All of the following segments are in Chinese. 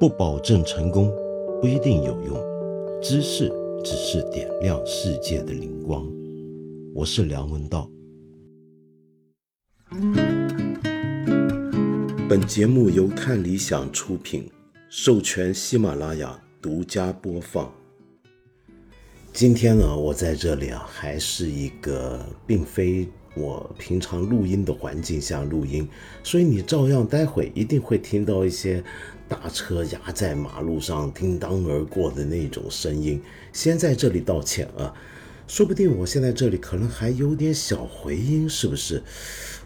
不保证成功，不一定有用。知识只是点亮世界的灵光。我是梁文道。本节目由看理想出品，授权喜马拉雅独家播放。今天呢，我在这里还是一个并非我平常录音的环境下录音，所以你照样待会一定会听到一些大车压在马路上叮当而过的那种声音。先在这里道歉啊，说不定我现在这里可能还有点小回音，是不是？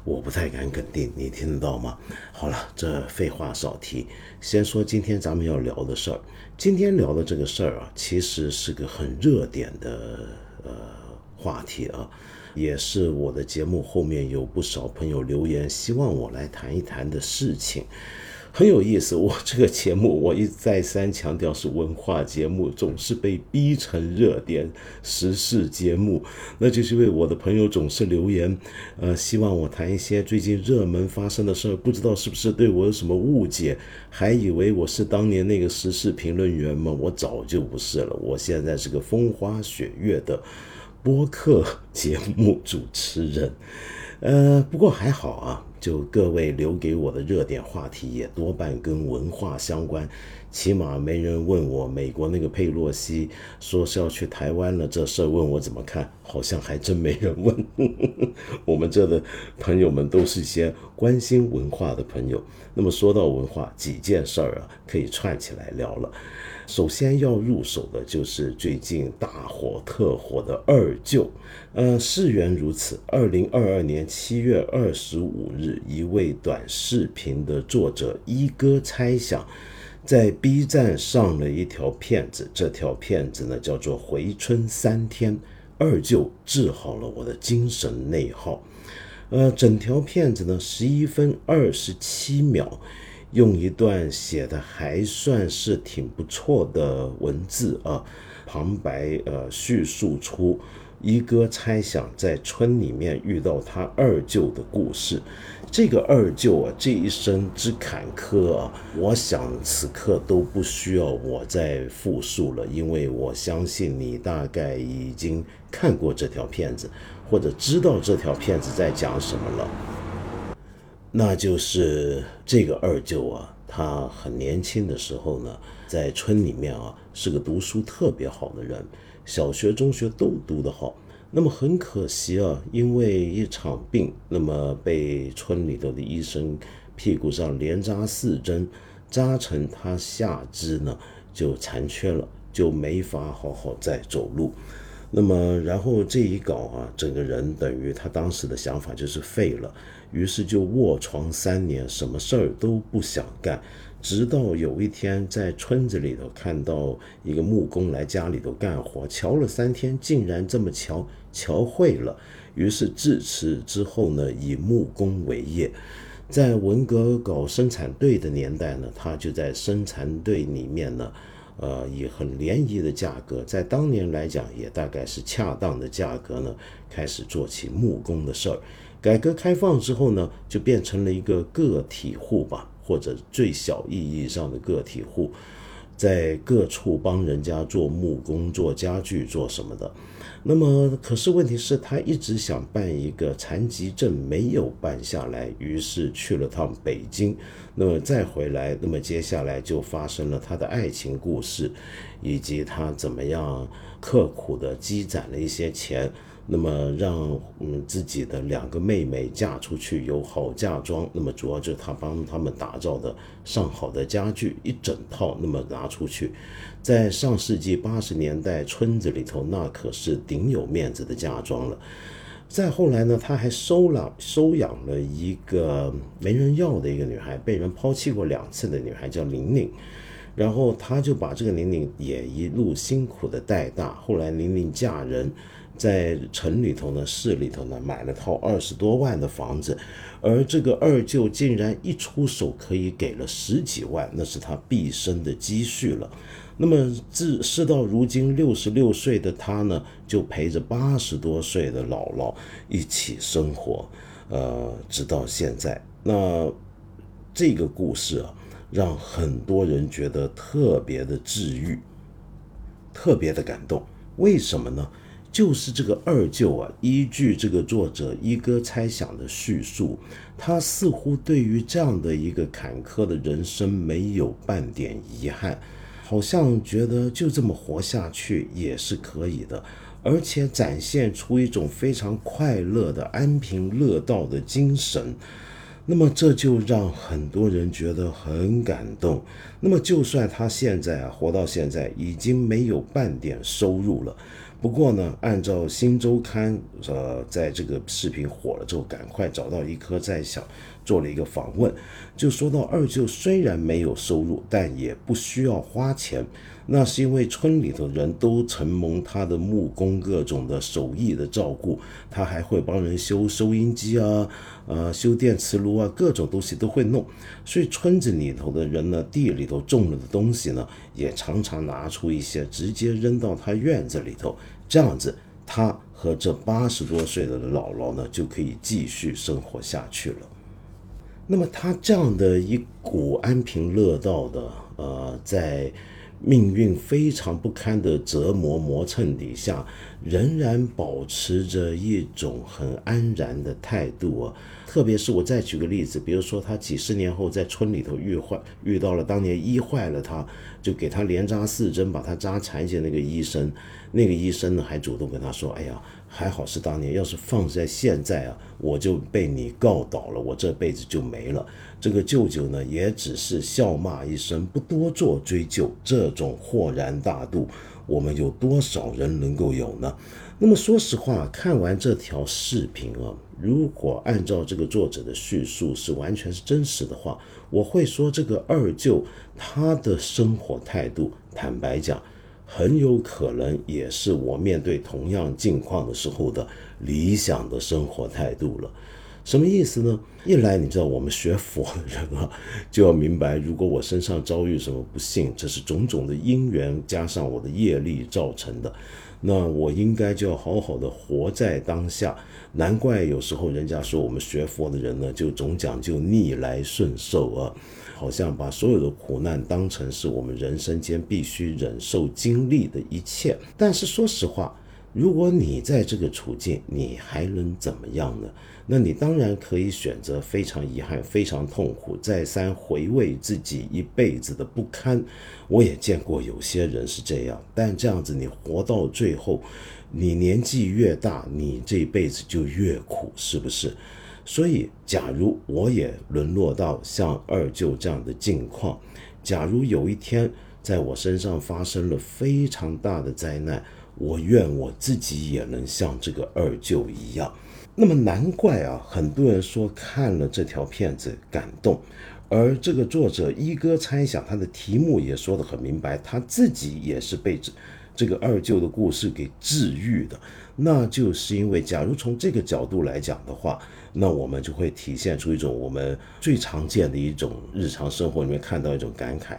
我不太敢肯定，你听得到吗？好了，这废话少提，先说今天咱们要聊的事儿。今天聊的这个事儿啊，其实是个很热点的话题啊，也是我的节目后面有不少朋友留言希望我来谈一谈的事情。很有意思，我这个节目我一再三强调是文化节目，总是被逼成热点时事节目，那就是因为我的朋友总是留言希望我谈一些最近热门发生的事儿，不知道是不是对我有什么误解，还以为我是当年那个时事评论员嘛，我早就不是了，我现在是个风花雪月的播客节目主持人。不过还好啊，就各位留给我的热点话题也多半跟文化相关，起码没人问我美国那个佩洛西说是要去台湾了这事儿问我怎么看，好像还真没人问我们这的朋友们都是一些关心文化的朋友。那么说到文化，几件事儿可以串起来聊了。首先要入手的就是最近大火特火的二舅。事源如此，2022年7月25日，一位短视频的作者一哥猜想在 B 站上了一条片子，这条片子呢叫做《回春三天，二舅治好了我的精神内耗》。整条片子呢11分27秒，用一段写的还算是挺不错的文字旁白叙述出一哥猜想在村里面遇到他二舅的故事。这个二舅这一生之坎坷我想此刻都不需要我再复述了，因为我相信你大概已经看过这条片子，或者知道这条片子在讲什么了。那就是这个二舅他很年轻的时候呢，在村里面是个读书特别好的人，小学中学都读得好。那么很可惜因为一场病，那么被村里头的医生屁股上连扎4针，扎成他下肢呢就残缺了，就没法好好再走路。那么然后这一搞整个人等于他当时的想法就是废了，于是就卧床3年，什么事儿都不想干。直到有一天在村子里头看到一个木工来家里头干活，瞧了3天，竟然这么瞧会了，于是自此之后呢以木工为业。在文革搞生产队的年代呢，他就在生产队里面呢以很廉宜的价格，在当年来讲也大概是恰当的价格呢，开始做起木工的事儿。改革开放之后呢，就变成了一个个体户吧，或者最小意义上的个体户，在各处帮人家做木工、做家具、做什么的。那么可是问题是他一直想办一个残疾证，没有办下来，于是去了趟北京，那么再回来，那么接下来就发生了他的爱情故事，以及他怎么样刻苦的积攒了一些钱，那么让自己的2个妹妹嫁出去有好嫁妆，那么主要就是他帮他们打造的上好的家具一整套，那么拿出去，在上世纪80年代村子里头那可是顶有面子的嫁妆了。再后来呢，他还收养了一个没人要的一个女孩，被人抛弃过2次的女孩叫玲玲，然后他就把这个玲玲也一路辛苦的带大。后来玲玲嫁人，在城里头呢，市里头呢，买了套20多万的房子，而这个二舅竟然一出手可以给了10几万，那是他毕生的积蓄了。那么事到如今66岁的他呢，就陪着80多岁的姥姥一起生活，直到现在。那这个故事让很多人觉得特别的治愈，特别的感动。为什么呢？就是这个二舅啊，依据这个作者一哥猜想的叙述，他似乎对于这样的一个坎坷的人生没有半点遗憾，好像觉得就这么活下去也是可以的，而且展现出一种非常快乐的安贫乐道的精神。那么这就让很多人觉得很感动。那么就算他现在啊，活到现在已经没有半点收入了，不过呢，按照新周刊在这个视频火了之后赶快找到一颗在想做了一个访问，就说到二舅虽然没有收入，但也不需要花钱，那是因为村里的人都承蒙他的木工各种的手艺的照顾，他还会帮人修收音机啊，修电磁炉啊，各种东西都会弄，所以村子里头的人呢，地里头种了的东西呢，也常常拿出一些直接扔到他院子里头，这样子他和这80多岁的姥姥呢就可以继续生活下去了。那么他这样的一股安贫乐道的在命运非常不堪的折磨磨蹭底下，仍然保持着一种很安然的态度啊。特别是我再举个例子，比如说他几十年后在村里头遇到了当年医坏了他，就给他连扎4针把他扎残疾那个医生，那个医生呢还主动跟他说，哎呀，还好是当年，要是放在现在啊，我就被你告倒了，我这辈子就没了。这个舅舅呢也只是笑骂一声，不多做追究。这种豁然大度，我们有多少人能够有呢？那么说实话，看完这条视频啊，如果按照这个作者的叙述是完全是真实的话，我会说这个二舅他的生活态度，坦白讲，很有可能也是我面对同样境况的时候的理想的生活态度了。什么意思呢？一来你知道我们学佛的人啊，就要明白，如果我身上遭遇什么不幸，这是种种的因缘加上我的业力造成的，那我应该就要好好的活在当下。难怪有时候人家说我们学佛的人呢，就总讲究逆来顺受啊，好像把所有的苦难当成是我们人生间必须忍受经历的一切。但是说实话，如果你在这个处境，你还能怎么样呢？那你当然可以选择非常遗憾、非常痛苦，再三回味自己一辈子的不堪。我也见过有些人是这样，但这样子你活到最后，你年纪越大，你这辈子就越苦，是不是？所以假如我也沦落到像二舅这样的境况，假如有一天在我身上发生了非常大的灾难，我愿我自己也能像这个二舅一样。那么难怪啊，很多人说看了这条片子感动。而这个作者一哥猜想，他的题目也说得很明白，他自己也是被这个二舅的故事给治愈的。那就是因为假如从这个角度来讲的话，那我们就会体现出一种我们最常见的一种日常生活里面看到一种感慨，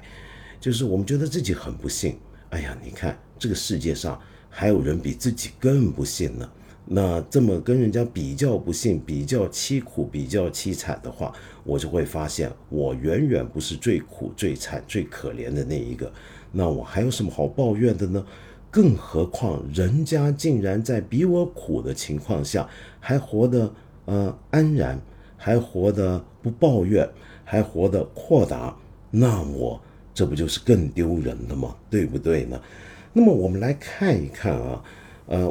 就是我们觉得自己很不幸，哎呀，你看这个世界上还有人比自己更不幸呢，那这么跟人家比较不幸、比较凄苦、比较凄惨的话，我就会发现我远远不是最苦、最惨、最可怜的那一个，那我还有什么好抱怨的呢？更何况人家竟然在比我苦的情况下还活得安然，还活得不抱怨，还活得豁达，那我这不就是更丢人了吗？对不对呢？那么我们来看一看啊，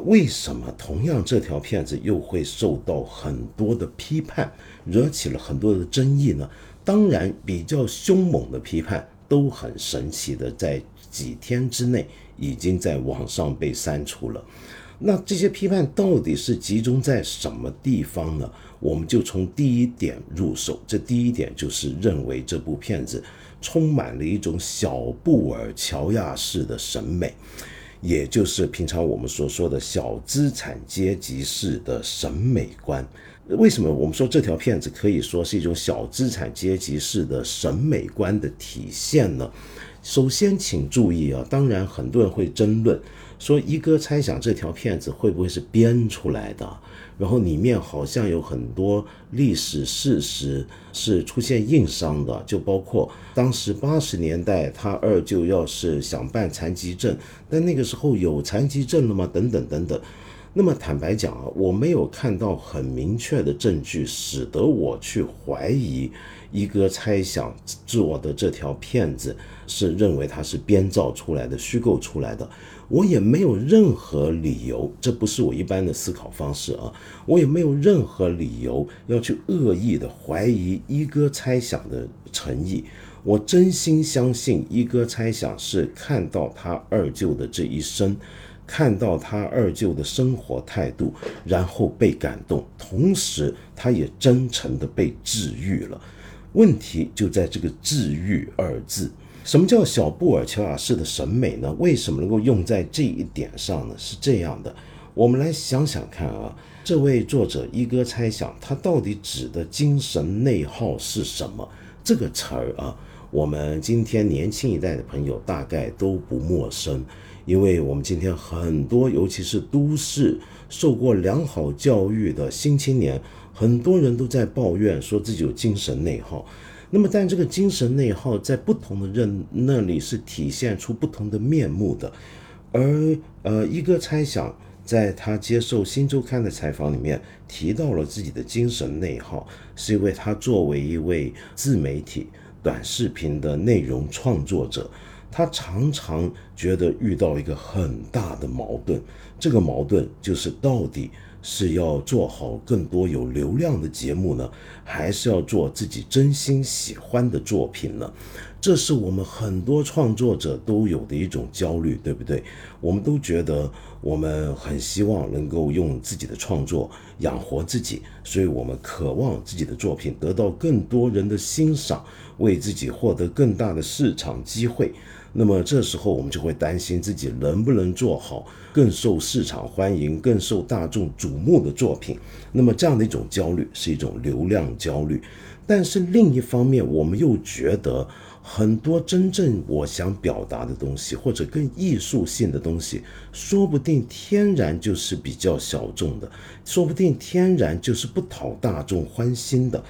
为什么同样这条片子又会受到很多的批判，惹起了很多的争议呢？当然，比较凶猛的批判都很神奇的，在几天之内已经在网上被删除了。那这些批判到底是集中在什么地方呢？我们就从第一点入手，这第一点就是认为这部片子充满了一种小布尔乔亚式的审美，也就是平常我们所说的小资产阶级式的审美观。为什么我们说这条片子可以说是一种小资产阶级式的审美观的体现呢？首先请注意啊，当然很多人会争论说一哥猜想这条片子会不会是编出来的。然后里面好像有很多历史事实是出现硬伤的，就包括当时80年代他二舅要是想办残疾证，但那个时候有残疾证了吗？等等等等。那么坦白讲啊，我没有看到很明确的证据使得我去怀疑一哥猜想做的这条片子是认为它是编造出来的、虚构出来的。我也没有任何理由，这不是我一般的思考方式啊，我也没有任何理由要去恶意的怀疑一哥猜想的诚意。我真心相信一哥猜想是看到他二舅的这一生，看到他二舅的生活态度，然后被感动，同时他也真诚的被治愈了。问题就在这个治愈二字。什么叫小布尔乔亚式的审美呢？为什么能够用在这一点上呢？是这样的，我们来想想看啊，这位作者一哥猜想他到底指的精神内耗是什么？这个词儿啊，我们今天年轻一代的朋友大概都不陌生，因为我们今天很多，尤其是都市受过良好教育的新青年，很多人都在抱怨说自己有精神内耗。那么但这个精神内耗在不同的人那里是体现出不同的面目的。而一哥猜想在他接受《新周刊》的采访里面提到了自己的精神内耗，是因为他作为一位自媒体短视频的内容创作者，他常常觉得遇到一个很大的矛盾，这个矛盾就是到底是要做好更多有流量的节目呢，还是要做自己真心喜欢的作品呢？这是我们很多创作者都有的一种焦虑，对不对？我们都觉得我们很希望能够用自己的创作养活自己，所以我们渴望自己的作品得到更多人的欣赏，为自己获得更大的市场机会。那么这时候我们就会担心自己能不能做好更受市场欢迎、更受大众瞩目的作品。那么这样的一种焦虑是一种流量焦虑。但是另一方面，我们又觉得很多真正我想表达的东西，或者更艺术性的东西，说不定天然就是比较小众的，说不定天然就是不讨大众欢心的。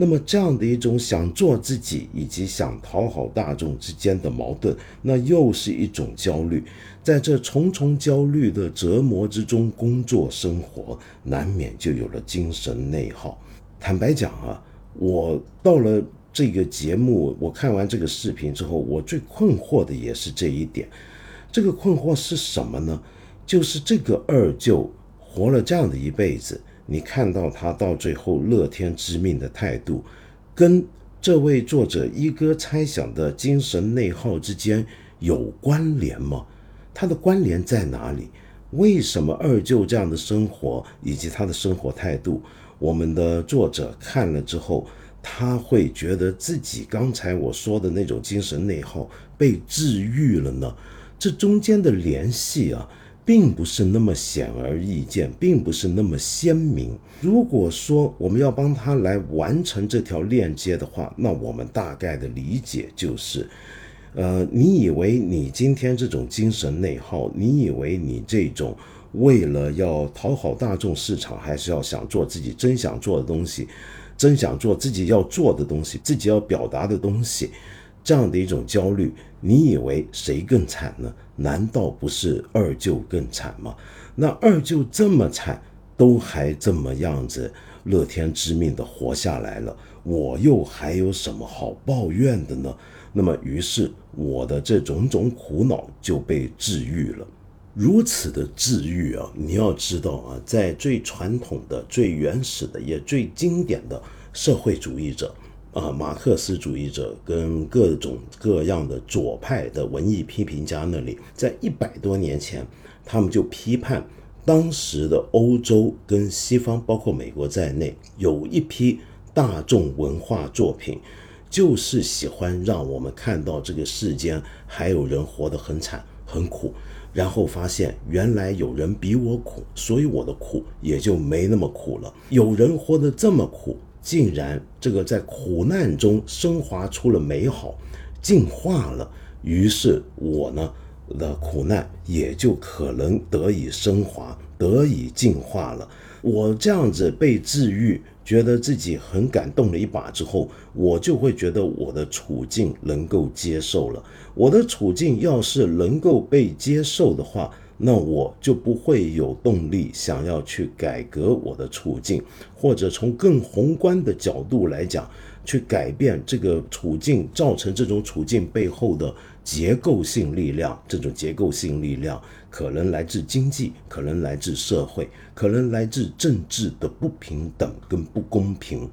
那么这样的一种想做自己以及想讨好大众之间的矛盾，那又是一种焦虑。在这重重焦虑的折磨之中工作生活，难免就有了精神内耗。坦白讲啊，我到了这个节目，我看完这个视频之后，我最困惑的也是这一点。这个困惑是什么呢？就是这个二舅活了这样的一辈子，你看到他到最后乐天知命的态度，跟这位作者一哥猜想的精神内耗之间有关联吗？他的关联在哪里？为什么二舅这样的生活以及他的生活态度，我们的作者看了之后，他会觉得自己刚才我说的那种精神内耗被治愈了呢？这中间的联系啊，并不是那么显而易见，并不是那么鲜明。如果说我们要帮他来完成这条链接的话，那我们大概的理解就是，你以为你今天这种精神内耗，你以为你这种为了要讨好大众市场，还是要想做自己真想做的东西，真想做自己要做的东西，自己要表达的东西，这样的一种焦虑，你以为谁更惨呢？难道不是二舅更惨吗？那二舅这么惨，都还这么样子乐天知命的活下来了，我又还有什么好抱怨的呢？那么于是我的这种苦恼就被治愈了。如此的治愈啊，你要知道啊，在最传统的、最原始的也最经典的社会主义者啊，马克思主义者跟各种各样的左派的文艺批评家那里，在100多年前，他们就批判当时的欧洲跟西方，包括美国在内，有一批大众文化作品，就是喜欢让我们看到这个世间还有人活得很惨很苦，然后发现原来有人比我苦，所以我的苦也就没那么苦了。有人活得这么苦，竟然这个在苦难中升华出了美好，进化了，于是我呢的苦难也就可能得以升华，得以进化了。我这样子被治愈，觉得自己很感动了一把之后，我就会觉得我的处境能够接受了。我的处境要是能够被接受的话，那我就不会有动力想要去改革我的处境，或者从更宏观的角度来讲，去改变这个处境，造成这种处境背后的结构性力量。这种结构性力量可能来自经济，可能来自社会，可能来自政治的不平等跟不公平。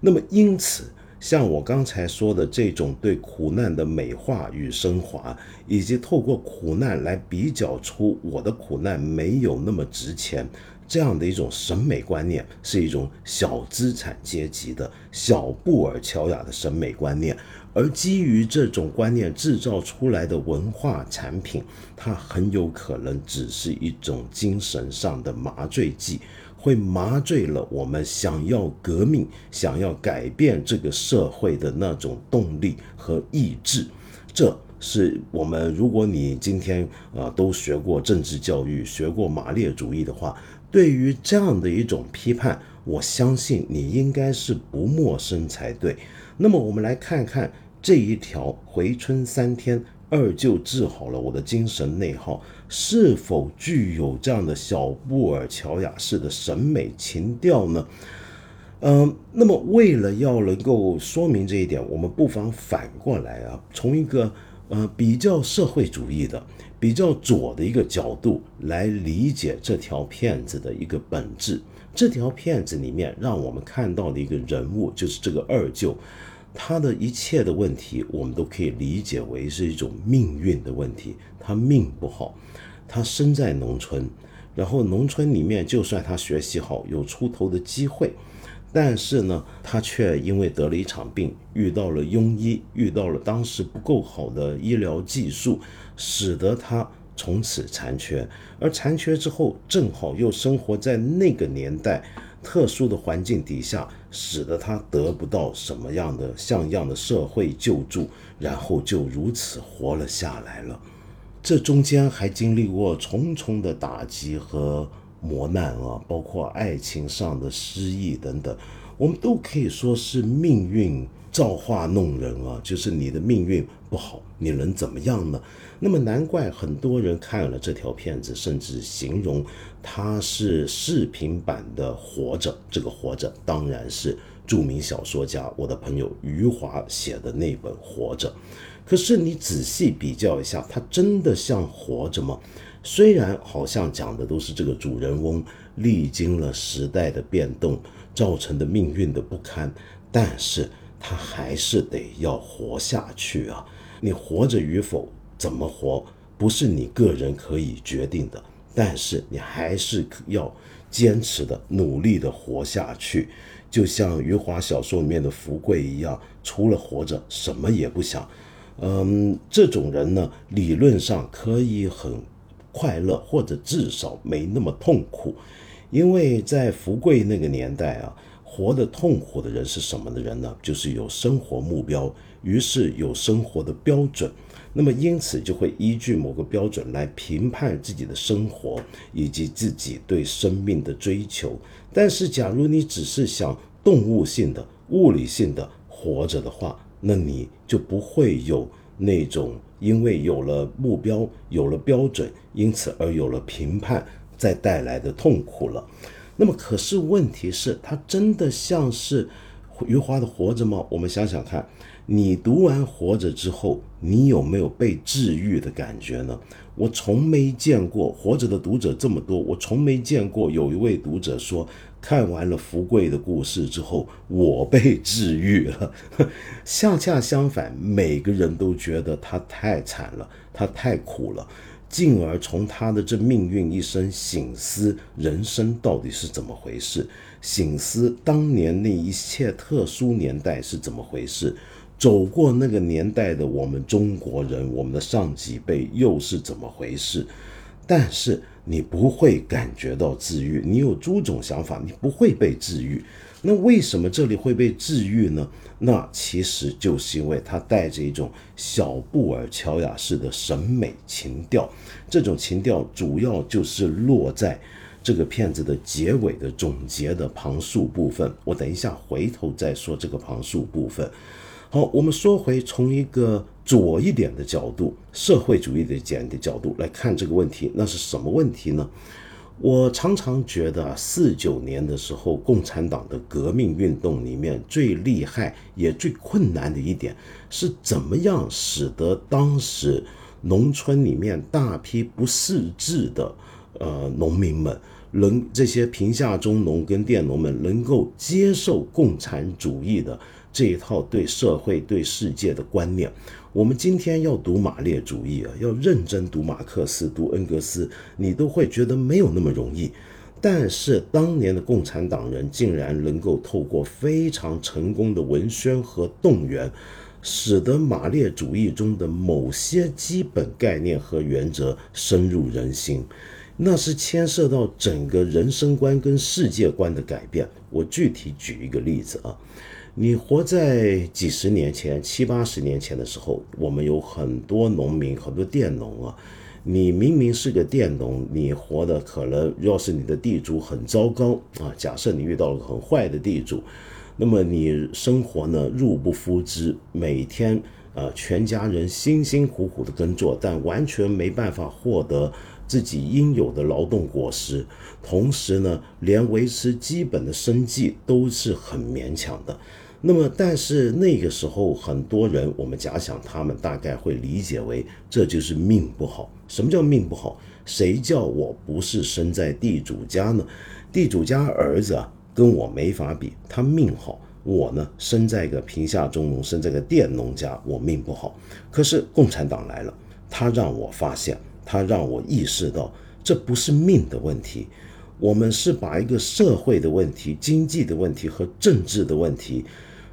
那么因此，像我刚才说的这种对苦难的美化与升华，以及透过苦难来比较出我的苦难没有那么值钱，这样的一种审美观念，是一种小资产阶级的小布尔乔亚的审美观念。而基于这种观念制造出来的文化产品，它很有可能只是一种精神上的麻醉剂，会麻醉了我们想要革命，想要改变这个社会的那种动力和意志。这是我们，如果你今天都学过政治教育，学过马列主义的话，对于这样的一种批判，我相信你应该是不陌生才对。那么我们来看看这一条回春3天二舅治好了我的精神内耗，是否具有这样的小布尔乔亚式的审美情调呢？那么为了要能够说明这一点，我们不妨反过来从一个比较社会主义的比较左的一个角度来理解这条片子的一个本质。这条片子里面让我们看到的一个人物就是这个二舅，他的一切的问题我们都可以理解为是一种命运的问题。他命不好，他生在农村，然后农村里面就算他学习好，有出头的机会，但是呢，他却因为得了一场病，遇到了庸医，遇到了当时不够好的医疗技术，使得他从此残缺。而残缺之后，正好又生活在那个年代特殊的环境底下，使得他得不到什么样的像样的社会救助，然后就如此活了下来了。这中间还经历过重重的打击和磨难包括爱情上的失意等等，我们都可以说是命运造化弄人就是你的命运不好，你能怎么样呢？那么难怪很多人看了这条片子，甚至形容它是视频版的《活着》。这个《活着》当然是著名小说家我的朋友余华写的那本《活着》。可是你仔细比较一下，它真的像《活着》吗？虽然好像讲的都是这个主人翁历经了时代的变动造成的命运的不堪，但是他还是得要活下去啊！你活着与否，怎么活，不是你个人可以决定的，但是你还是要坚持的努力的活下去。就像余华小说里面的福贵一样，除了活着什么也不想。这种人呢，理论上可以很快乐，或者至少没那么痛苦。因为在福贵那个年代活得痛苦的人是什么的人呢？就是有生活目标，于是有生活的标准，那么因此就会依据某个标准来评判自己的生活以及自己对生命的追求。但是假如你只是想动物性的物理性的活着的话，那你就不会有那种因为有了目标，有了标准，因此而有了评判，再带来的痛苦了。那么可是问题是，它真的像是余华的《活着》吗？我们想想看，你读完《活着》之后，你有没有被治愈的感觉呢？我从没见过《活着》的读者这么多，我从没见过有一位读者说看完了福贵的故事之后，我被治愈了。恰恰相反，每个人都觉得他太惨了，他太苦了，进而从他的这命运一生省思人生到底是怎么回事，省思当年那一切特殊年代是怎么回事，走过那个年代的我们中国人，我们的上几辈又是怎么回事。但是你不会感觉到治愈，你有诸种想法，你不会被治愈。那为什么这里会被治愈呢？那其实就是因为它带着一种小布尔乔亚式的审美情调。这种情调主要就是落在这个片子的结尾的总结的旁述部分，我等一下回头再说这个旁述部分。好，我们说回从一个左一点的角度，社会主义的角度来看这个问题，那是什么问题呢？我常常觉得49年的时候，共产党的革命运动里面最厉害也最困难的一点是怎么样使得当时农村里面大批不识字的农民们，这些贫下中农跟佃农们能够接受共产主义的这一套对社会对世界的观念。我们今天要读马列主义啊，要认真读马克思读恩格斯，你都会觉得没有那么容易。但是当年的共产党人竟然能够透过非常成功的文宣和动员，使得马列主义中的某些基本概念和原则深入人心，那是牵涉到整个人生观跟世界观的改变。我具体举一个例子啊，你活在几十年前70-80年前的时候，我们有很多农民很多佃农啊，你明明是个佃农，你活的可能要是你的地主很糟糕啊，假设你遇到了很坏的地主，那么你生活呢入不敷支，每天全家人辛辛苦苦的耕作，但完全没办法获得自己应有的劳动果实，同时呢连维持基本的生计都是很勉强的。那么但是那个时候很多人，我们假想他们大概会理解为这就是命不好。什么叫命不好？谁叫我不是生在地主家呢？地主家儿子啊跟我没法比，他命好，我呢生在一个贫下中农，生在个佃农家，我命不好。可是共产党来了，他让我发现，他让我意识到这不是命的问题，我们是把一个社会的问题、经济的问题和政治的问题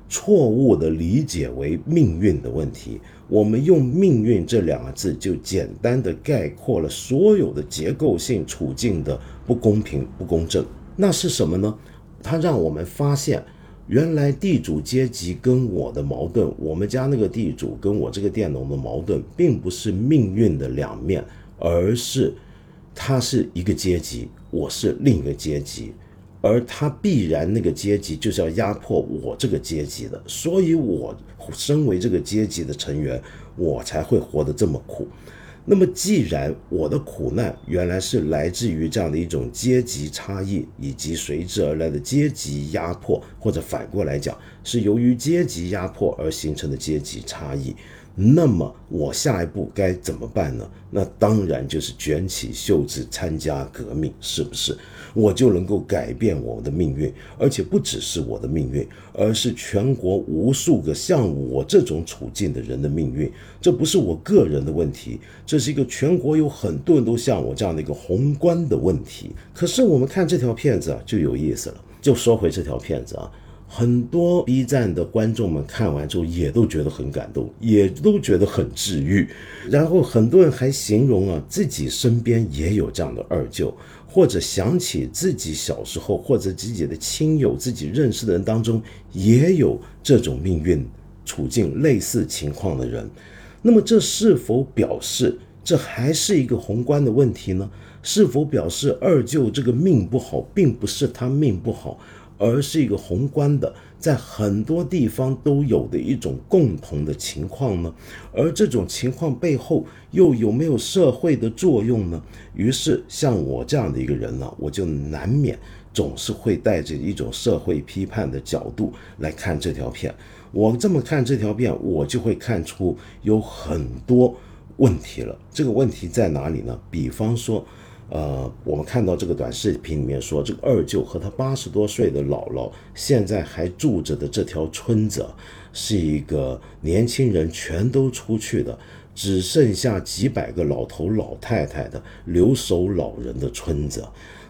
错误的理解为命运的问题。我们用命运这两个字就简单的概括了所有的结构性处境的不公平、不公正。那是什么呢？他让我们发现，原来地主阶级跟我的矛盾，我们家那个地主跟我这个佃农的矛盾，并不是命运的两面，而是他是一个阶级，我是另一个阶级，而他必然那个阶级就是要压迫我这个阶级的，所以我身为这个阶级的成员，我才会活得这么苦。那么既然我的苦难原来是来自于这样的一种阶级差异以及随之而来的阶级压迫，或者反过来讲是由于阶级压迫而形成的阶级差异，那么我下一步该怎么办呢？那当然就是卷起袖子参加革命，是不是？我就能够改变我的命运，而且不只是我的命运，而是全国无数个像我这种处境的人的命运。这不是我个人的问题，这是一个全国有很多人都像我这样的一个宏观的问题。可是我们看这条片子啊，就有意思了。就说回这条片子啊，很多 B 站的观众们看完之后也都觉得很感动，也都觉得很治愈。然后很多人还形容啊，自己身边也有这样的二舅，或者想起自己小时候或者自己的亲友自己认识的人当中也有这种命运处境类似情况的人。那么这是否表示这还是一个宏观的问题呢？是否表示二舅这个命不好并不是他命不好，而是一个宏观的在很多地方都有的一种共同的情况呢？而这种情况背后又有没有社会的作用呢？于是像我这样的一个人呢、我就难免总是会带着一种社会批判的角度来看这条片。我这么看这条片，我就会看出有很多问题了。这个问题在哪里呢？比方说我们看到这个短视频里面说，这个二舅和他80多岁的姥姥现在还住着的这条村子，是一个年轻人全都出去的，只剩下几百个老头老太太的留守老人的村子。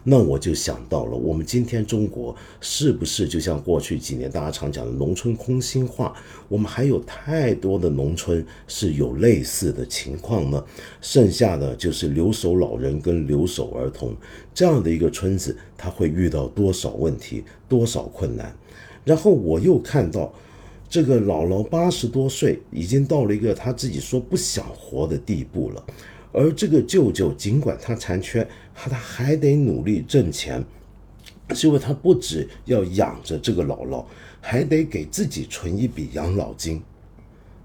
那我就想到了，我们今天中国是不是就像过去几年大家常讲的农村空心化，我们还有太多的农村是有类似的情况呢？剩下的就是留守老人跟留守儿童，这样的一个村子它会遇到多少问题，多少困难。然后我又看到这个姥姥80多岁已经到了一个她自己说不想活的地步了，而这个舅舅尽管他残缺，他还得努力挣钱，是因为他不只要养着这个姥姥，还得给自己存一笔养老金。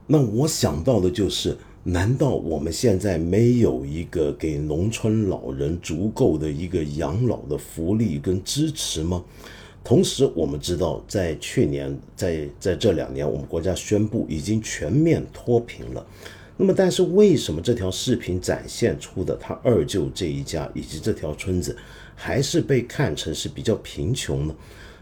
那我想到的就是，难道我们现在没有一个给农村老人足够的一个养老的福利跟支持吗？同时我们知道，在去年在这2年，我们国家宣布已经全面脱贫了。那么但是为什么这条视频展现出的他二舅这一家以及这条村子还是被看成是比较贫穷呢？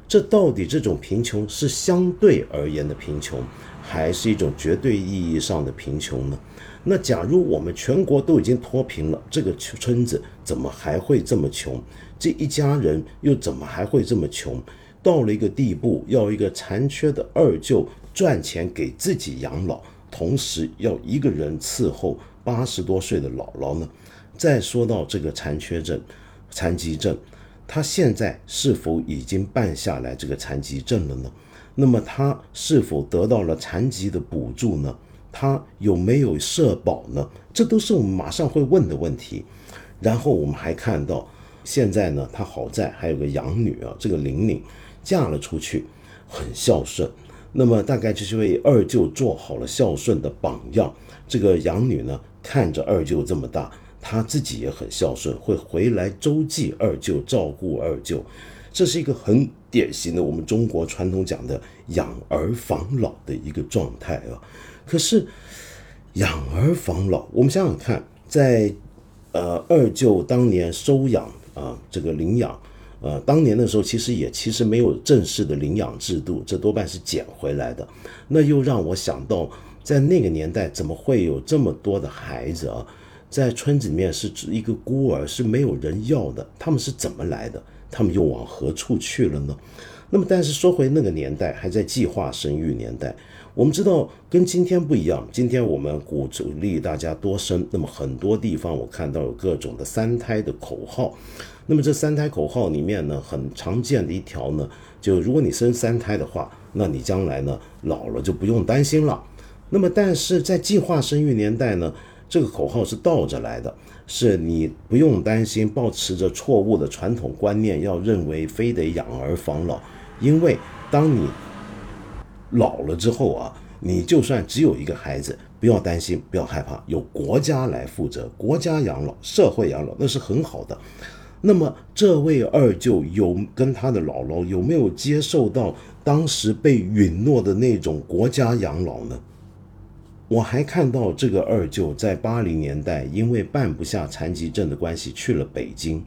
这到底这种贫穷是相对而言的贫穷，还是一种绝对意义上的贫穷呢？那假如我们全国都已经脱贫了，这个村子怎么还会这么穷？这一家人又怎么还会这么穷？到了一个地步，要一个残缺的二舅赚钱给自己养老，同时要一个人伺候80多岁的姥姥呢？再说到这个残疾证，他现在是否已经办下来这个残疾证了呢？那么他是否得到了残疾的补助呢？他有没有社保呢？这都是我们马上会问的问题。然后我们还看到，现在呢，他好在还有个养女啊，这个玲玲嫁了出去，很孝顺。那么大概就是为二舅做好了孝顺的榜样。这个养女呢，看着二舅这么大，他自己也很孝顺，会回来周济二舅，照顾二舅。这是一个很典型的我们中国传统讲的养儿防老的一个状态啊。可是养儿防老，我们想想看，在二舅当年收养这个领养当年的时候，其实没有正式的领养制度，这多半是捡回来的。那又让我想到，在那个年代怎么会有这么多的孩子啊？在村子里面是一个孤儿，是没有人要的，他们是怎么来的？他们又往何处去了呢？那么但是说回那个年代，还在计划生育年代，我们知道跟今天不一样，今天我们鼓励大家多生，那么很多地方我看到有各种的3胎的口号。那么这3胎口号里面呢，很常见的一条呢，就如果你生3胎的话，那你将来呢老了就不用担心了。那么但是在计划生育年代呢，这个口号是倒着来的，是你不用担心，抱持着错误的传统观念，要认为非得养儿防老，因为当你老了之后啊，你就算只有一个孩子，不要担心，不要害怕，由国家来负责，国家养老，社会养老，那是很好的。那么这位二舅跟他的姥姥有没有接受到当时被允诺的那种国家养老呢？我还看到这个二舅在80年代因为办不下残疾证的关系去了北京，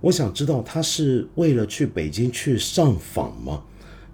我想知道他是为了去北京去上访吗？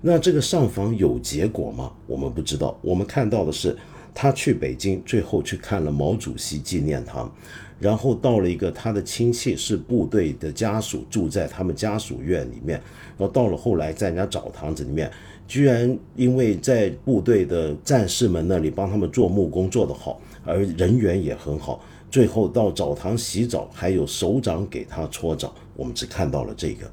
那这个上访有结果吗？我们不知道，我们看到的是他去北京，最后去看了毛主席纪念堂，然后到了一个他的亲戚是部队的家属，住在他们家属院里面，然后到了后来在人家澡堂子里面，居然因为在部队的战士们那里帮他们做木工做得好，而人缘也很好，最后到澡堂洗澡，还有首长给他搓澡。我们只看到了这个。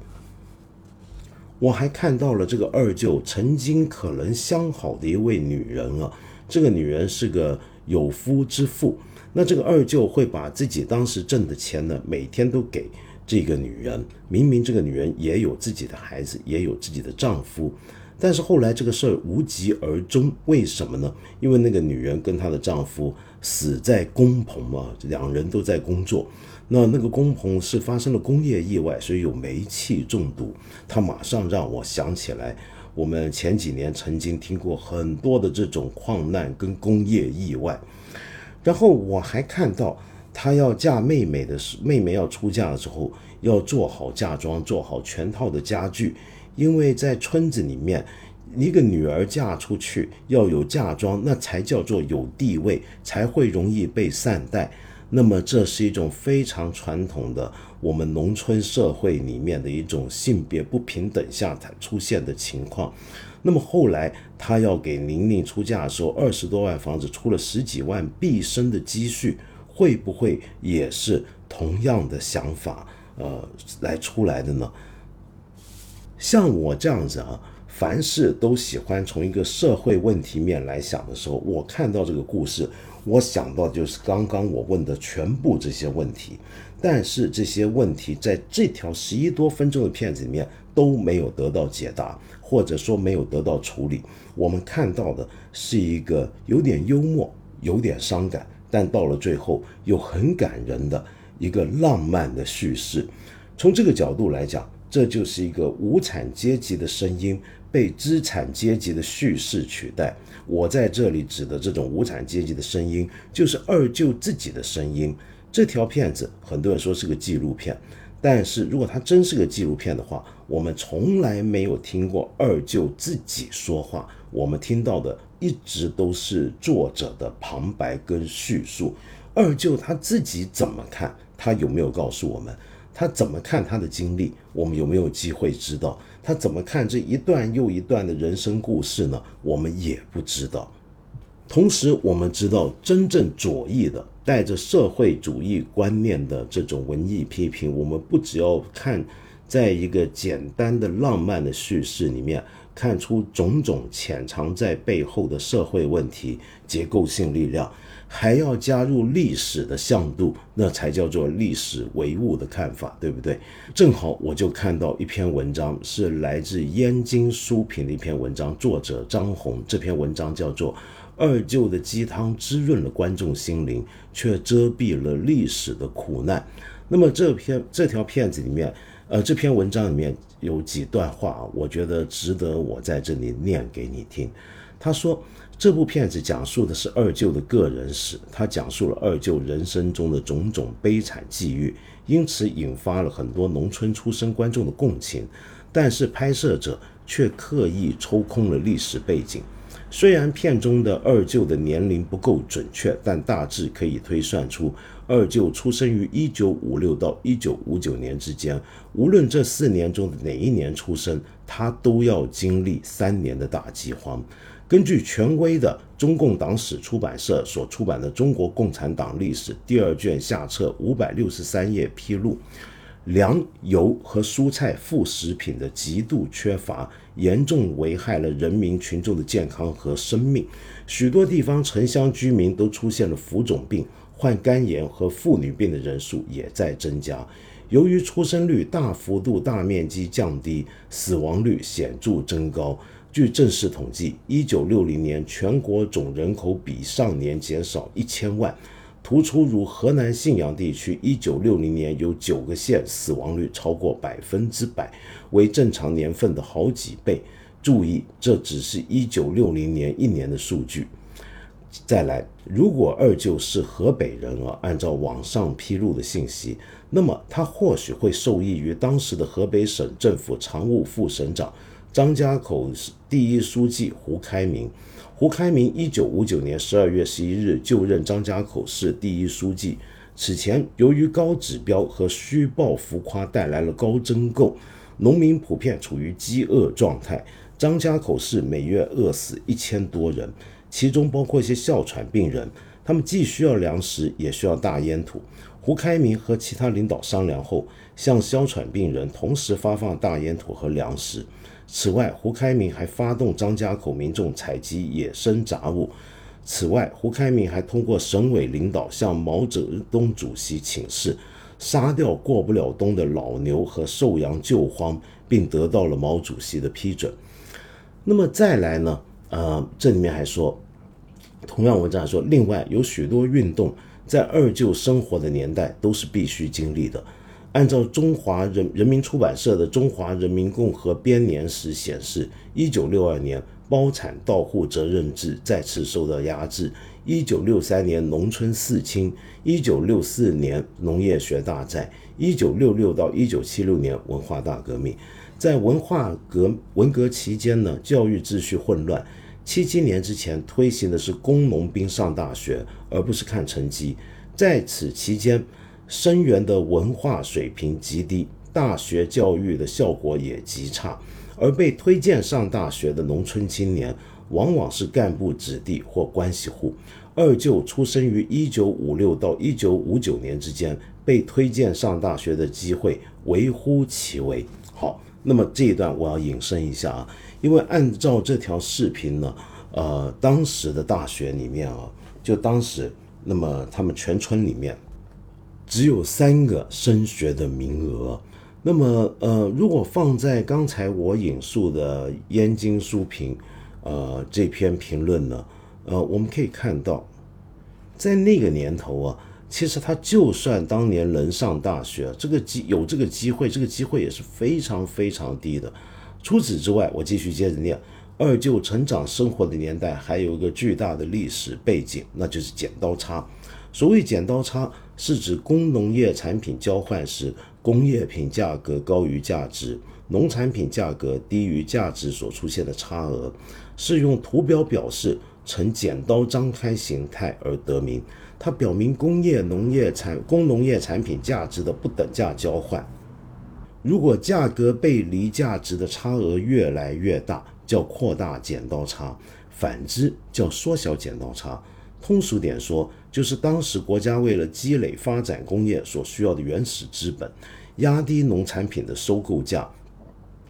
我还看到了这个二舅曾经可能相好的一位女人啊，这个女人是个有夫之妇，那这个二舅会把自己当时挣的钱呢，每天都给这个女人，明明这个女人也有自己的孩子，也有自己的丈夫，但是后来这个事儿无疾而终。为什么呢？因为那个女人跟她的丈夫死在工棚嘛，两人都在工作，那个工棚是发生了工业意外，所以有煤气中毒。她马上让我想起来，我们前几年曾经听过很多的这种矿难跟工业意外。然后我还看到她要嫁妹妹的时候，妹妹要出嫁的时候，要做好嫁妆，做好全套的家具，因为在村子里面，一个女儿嫁出去要有嫁妆，那才叫做有地位，才会容易被善待。那么这是一种非常传统的我们农村社会里面的一种性别不平等下才出现的情况。那么后来她要给玲玲出嫁的时候，20多万房子出了10几万毕生的积蓄，会不会也是同样的想法来出来的呢？像我这样子啊，凡事都喜欢从一个社会问题面来想的时候，我看到这个故事，我想到就是刚刚我问的全部这些问题，但是这些问题在这条11多分钟的片子里面都没有得到解答，或者说没有得到处理。我们看到的是一个有点幽默，有点伤感，但到了最后又很感人的一个浪漫的叙事。从这个角度来讲，这就是一个无产阶级的声音被资产阶级的叙事取代。我在这里指的这种无产阶级的声音，就是二舅自己的声音。这条片子很多人说是个纪录片，但是如果它真是个纪录片的话，我们从来没有听过二舅自己说话，我们听到的一直都是作者的旁白跟叙述。二舅他自己怎么看，他有没有告诉我们？他怎么看他的经历，我们有没有机会知道？他怎么看这一段又一段的人生故事呢？我们也不知道。同时我们知道，真正左翼的带着社会主义观念的这种文艺批评，我们不只要看在一个简单的浪漫的叙事里面看出种种潜藏在背后的社会问题、结构性力量，还要加入历史的向度，那才叫做历史唯物的看法，对不对？正好我就看到一篇文章，是来自燕京书评的一篇文章，作者张红。这篇文章叫做《二舅的鸡汤滋润了观众心灵，却遮蔽了历史的苦难》。那么这条片子里面，这篇文章里面有几段话，我觉得值得我在这里念给你听。他说，这部片子讲述的是二舅的个人史，他讲述了二舅人生中的种种悲惨际遇，因此引发了很多农村出身观众的共情。但是拍摄者却刻意抽空了历史背景。虽然片中的二舅的年龄不够准确，但大致可以推算出二舅出生于1956到1959年之间，无论这4年中的哪一年出生，他都要经历3年的大饥荒。根据权威的中共党史出版社所出版的《中国共产党历史》第2卷下册563页披露，粮、油和蔬菜副食品的极度缺乏，严重危害了人民群众的健康和生命。许多地方城乡居民都出现了浮肿病，患肝炎和妇女病的人数也在增加。由于出生率大幅度大面积降低，死亡率显著增高。据正式统计，1960年全国总人口比上年减少1000万。突出如河南信阳地区1960年有9个县死亡率超过100%，为正常年份的好几倍。注意，这只是1960年一年的数据。再来，如果二舅是河北人啊，按照网上披露的信息，那么他或许会受益于当时的河北省政府常务副省长、张家口第一书记胡开明。胡开明1959年12月11日就任张家口市第一书记，此前由于高指标和虚报浮夸带来了高增购，农民普遍处于饥饿状态，张家口市每月饿死1000多人，其中包括一些哮喘病人，他们既需要粮食也需要大烟土。胡开明和其他领导商量后，向哮喘病人同时发放大烟土和粮食。此外，胡开明还发动张家口民众采集野生杂物。此外，胡开明还通过省委领导向毛泽东主席请示，杀掉过不了冬的老牛和瘦羊救荒，并得到了毛主席的批准。那么再来呢？这里面还说，同样文章还说，另外有许多运动在二舅生活的年代都是必须经历的。按照中华人民出版社的《中华人民共和编年史》显示，1962年包产到户责任制再次受到压制，1963年农村四清，1964年农业学大寨，1966到1976年文化大革命。在文革期间呢，教育秩序混乱。77年之前推行的是工农兵上大学，而不是看成绩。在此期间，生源的文化水平极低，大学教育的效果也极差，而被推荐上大学的农村青年往往是干部子弟或关系户。二舅出生于1956到1959年之间，被推荐上大学的机会微乎其微。好，那么这一段我要引申一下啊，因为按照这条视频呢，当时的大学里面啊，就当时那么他们全村里面只有3个升学的名额。那么如果放在刚才我引述的燕京书评这篇评论呢，我们可以看到，在那个年头啊，其实他就算当年能上大学，这个机会也是非常非常低的。除此之外，我继续接着念，二舅成长生活的年代还有一个巨大的历史背景，那就是剪刀差。所谓剪刀差，是指工农业产品交换时，工业品价格高于价值，农产品价格低于价值所出现的差额，是用图标表示呈剪刀张开形态而得名。它表明工农业产品价值的不等价交换。如果价格背离价值的差额越来越大，叫扩大剪刀差，反之叫缩小剪刀差。通俗点说，就是当时国家为了积累发展工业所需要的原始资本，压低农产品的收购价，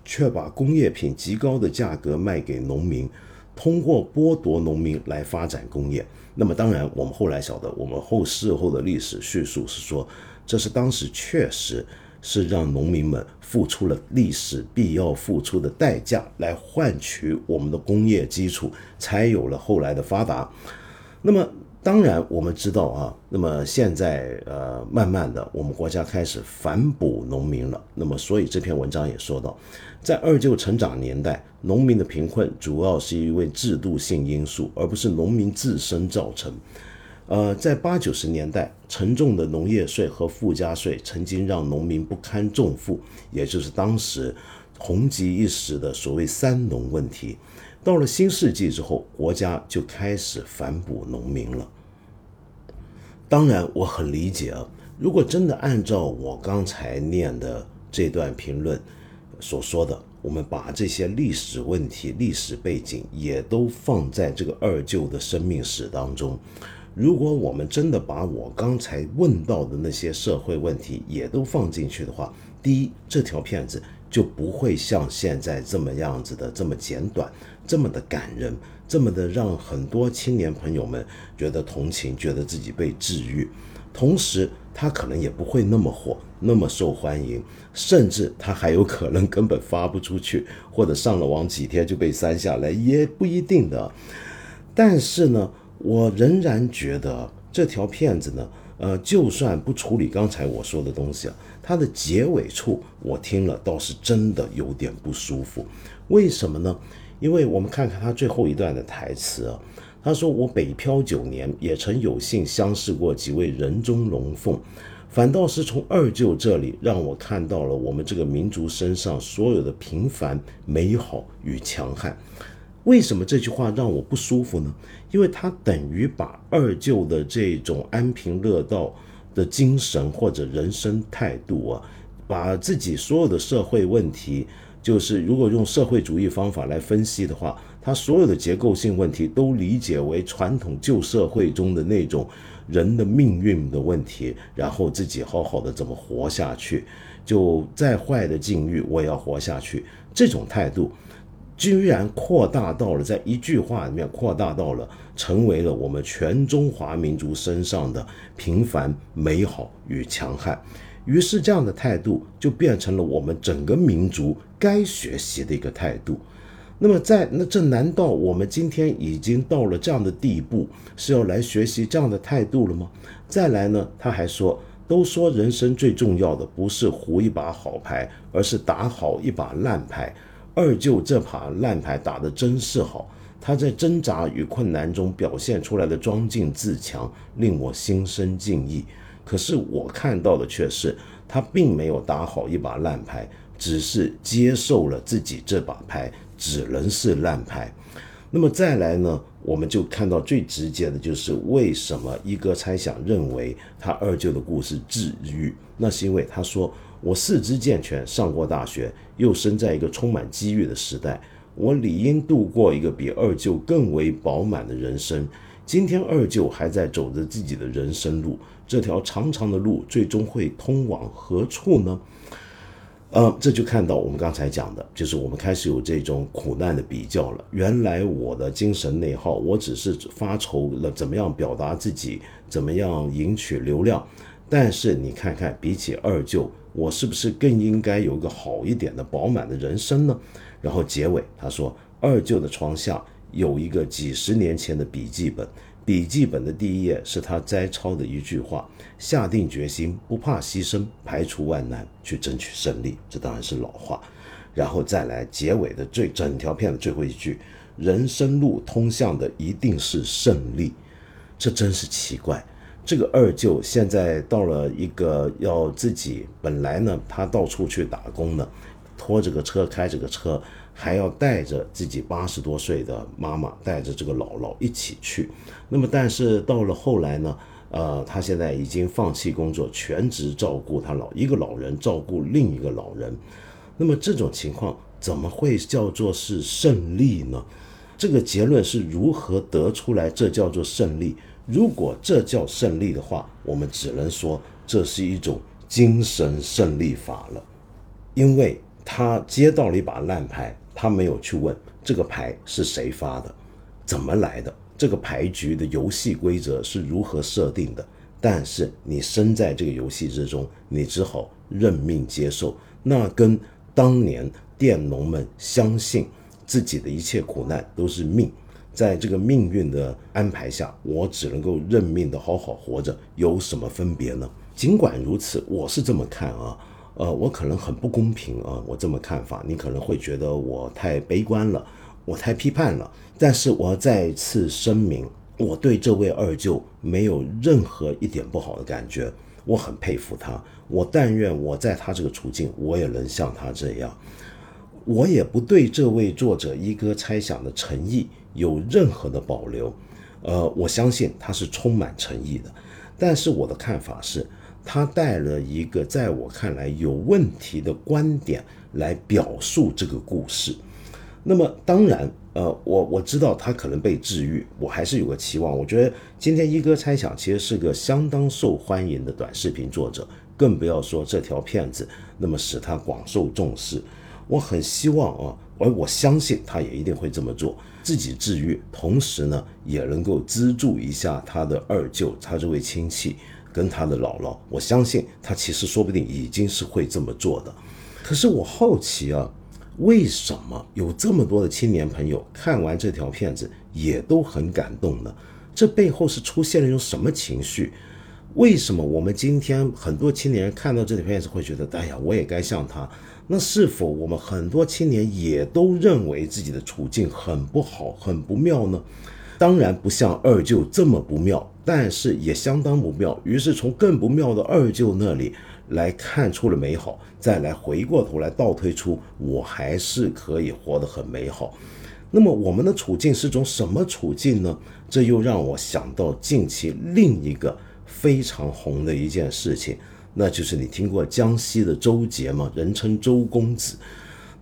却把工业品极高的价格卖给农民，通过剥夺农民来发展工业。那么当然我们后来晓得，我们事后的历史叙述是说，这是当时确实是让农民们付出了历史必要付出的代价，来换取我们的工业基础，才有了后来的发达。那么当然我们知道啊，那么现在慢慢的我们国家开始反哺农民了。那么所以这篇文章也说到，在二舅成长年代，农民的贫困主要是因为制度性因素，而不是农民自身造成。在80、90年代，沉重的农业税和附加税曾经让农民不堪重负，也就是当时红极一时的所谓三农问题。到了新世纪之后，国家就开始反哺农民了。当然我很理解啊，如果真的按照我刚才念的这段评论所说的，我们把这些历史问题、历史背景也都放在这个二舅的生命史当中，如果我们真的把我刚才问到的那些社会问题也都放进去的话，第一，这条片子就不会像现在这么样子的这么简短，这么的感人，这么的让很多青年朋友们觉得同情，觉得自己被治愈。同时他可能也不会那么火，那么受欢迎，甚至他还有可能根本发不出去，或者上了网几天就被删下来，也不一定的。但是呢，我仍然觉得这条片子呢，就算不处理刚才我说的东西啊，它的结尾处我听了倒是真的有点不舒服。为什么呢？因为我们看看他最后一段的台词啊，他说：“我北漂9年，也曾有幸相识过几位人中龙凤，反倒是从二舅这里让我看到了我们这个民族身上所有的平凡、美好与强悍。”为什么这句话让我不舒服呢？因为他等于把二舅的这种安贫乐道的精神或者人生态度啊，把自己所有的社会问题，就是如果用社会主义方法来分析的话，他所有的结构性问题都理解为传统旧社会中的那种人的命运的问题，然后自己好好的怎么活下去，就再坏的境遇我也要活下去，这种态度居然扩大到了，在一句话里面扩大到了，成为了我们全中华民族身上的平凡、美好与强悍。于是这样的态度就变成了我们整个民族该学习的一个态度。那么这难道我们今天已经到了这样的地步，是要来学习这样的态度了吗？再来呢，他还说，都说人生最重要的不是胡一把好牌，而是打好一把烂牌。二舅这把烂牌打得真是好，他在挣扎与困难中表现出来的庄敬自强令我心生敬意。可是我看到的却是，他并没有打好一把烂牌，只是接受了自己这把牌只能是烂牌。那么再来呢，我们就看到最直接的就是为什么一哥猜想认为他二舅的故事治愈，那是因为他说，我四肢健全，上过大学，又生在一个充满机遇的时代，我理应度过一个比二舅更为饱满的人生。今天二舅还在走着自己的人生路，这条长长的路最终会通往何处呢？这就看到我们刚才讲的，就是我们开始有这种苦难的比较了。原来我的精神内耗，我只是发愁了怎么样表达自己，怎么样赢取流量，但是你看看，比起二舅，我是不是更应该有个好一点的饱满的人生呢？然后结尾他说，二舅的床下有一个几十年前的笔记本，笔记本的第一页是他摘抄的一句话，下定决心，不怕牺牲，排除万难，去争取胜利。这当然是老话。然后再来结尾的整条片的最后一句，人生路通向的一定是胜利。这真是奇怪，这个二舅现在到了一个要自己，本来呢他到处去打工呢，拖着个车开着个车，还要带着自己80多岁的妈妈，带着这个姥姥一起去。那么但是到了后来呢，他现在已经放弃工作，全职照顾他一个老人照顾另一个老人。那么这种情况怎么会叫做是胜利呢？这个结论是如何得出来这叫做胜利？如果这叫胜利的话，我们只能说这是一种精神胜利法了。因为他接到了一把烂牌，他没有去问这个牌是谁发的，怎么来的，这个牌局的游戏规则是如何设定的，但是你身在这个游戏之中，你只好认命接受。那跟当年佃农们相信自己的一切苦难都是命，在这个命运的安排下，我只能够认命的好好活着，有什么分别呢？尽管如此，我是这么看啊，我可能很不公平啊，我这么看法，你可能会觉得我太悲观了，我太批判了，但是我再次声明，我对这位二舅没有任何一点不好的感觉，我很佩服他，我但愿我在他这个处境，我也能像他这样。我也不对这位作者一哥猜想的诚意有任何的保留，我相信他是充满诚意的，但是我的看法是，他带了一个在我看来有问题的观点来表述这个故事。那么当然，我知道他可能被治愈，我还是有个期望。我觉得今天一哥猜想其实是个相当受欢迎的短视频作者，更不要说这条片子那么使他广受重视。我很希望啊，而我相信他也一定会这么做，自己治愈，同时呢也能够资助一下他的二舅，他这位亲戚跟他的姥姥。我相信他其实说不定已经是会这么做的。可是我好奇啊，为什么有这么多的青年朋友看完这条片子也都很感动呢？这背后是出现了一种什么情绪？为什么我们今天很多青年人看到这条片子会觉得，哎呀，我也该像他？那是否我们很多青年也都认为自己的处境很不好，很不妙呢？当然不像二舅这么不妙，但是也相当不妙。于是从更不妙的二舅那里来看出了美好，再来回过头来倒推出，我还是可以活得很美好。那么我们的处境是种什么处境呢？这又让我想到近期另一个非常红的一件事情，那就是你听过江西的周杰吗？人称周公子。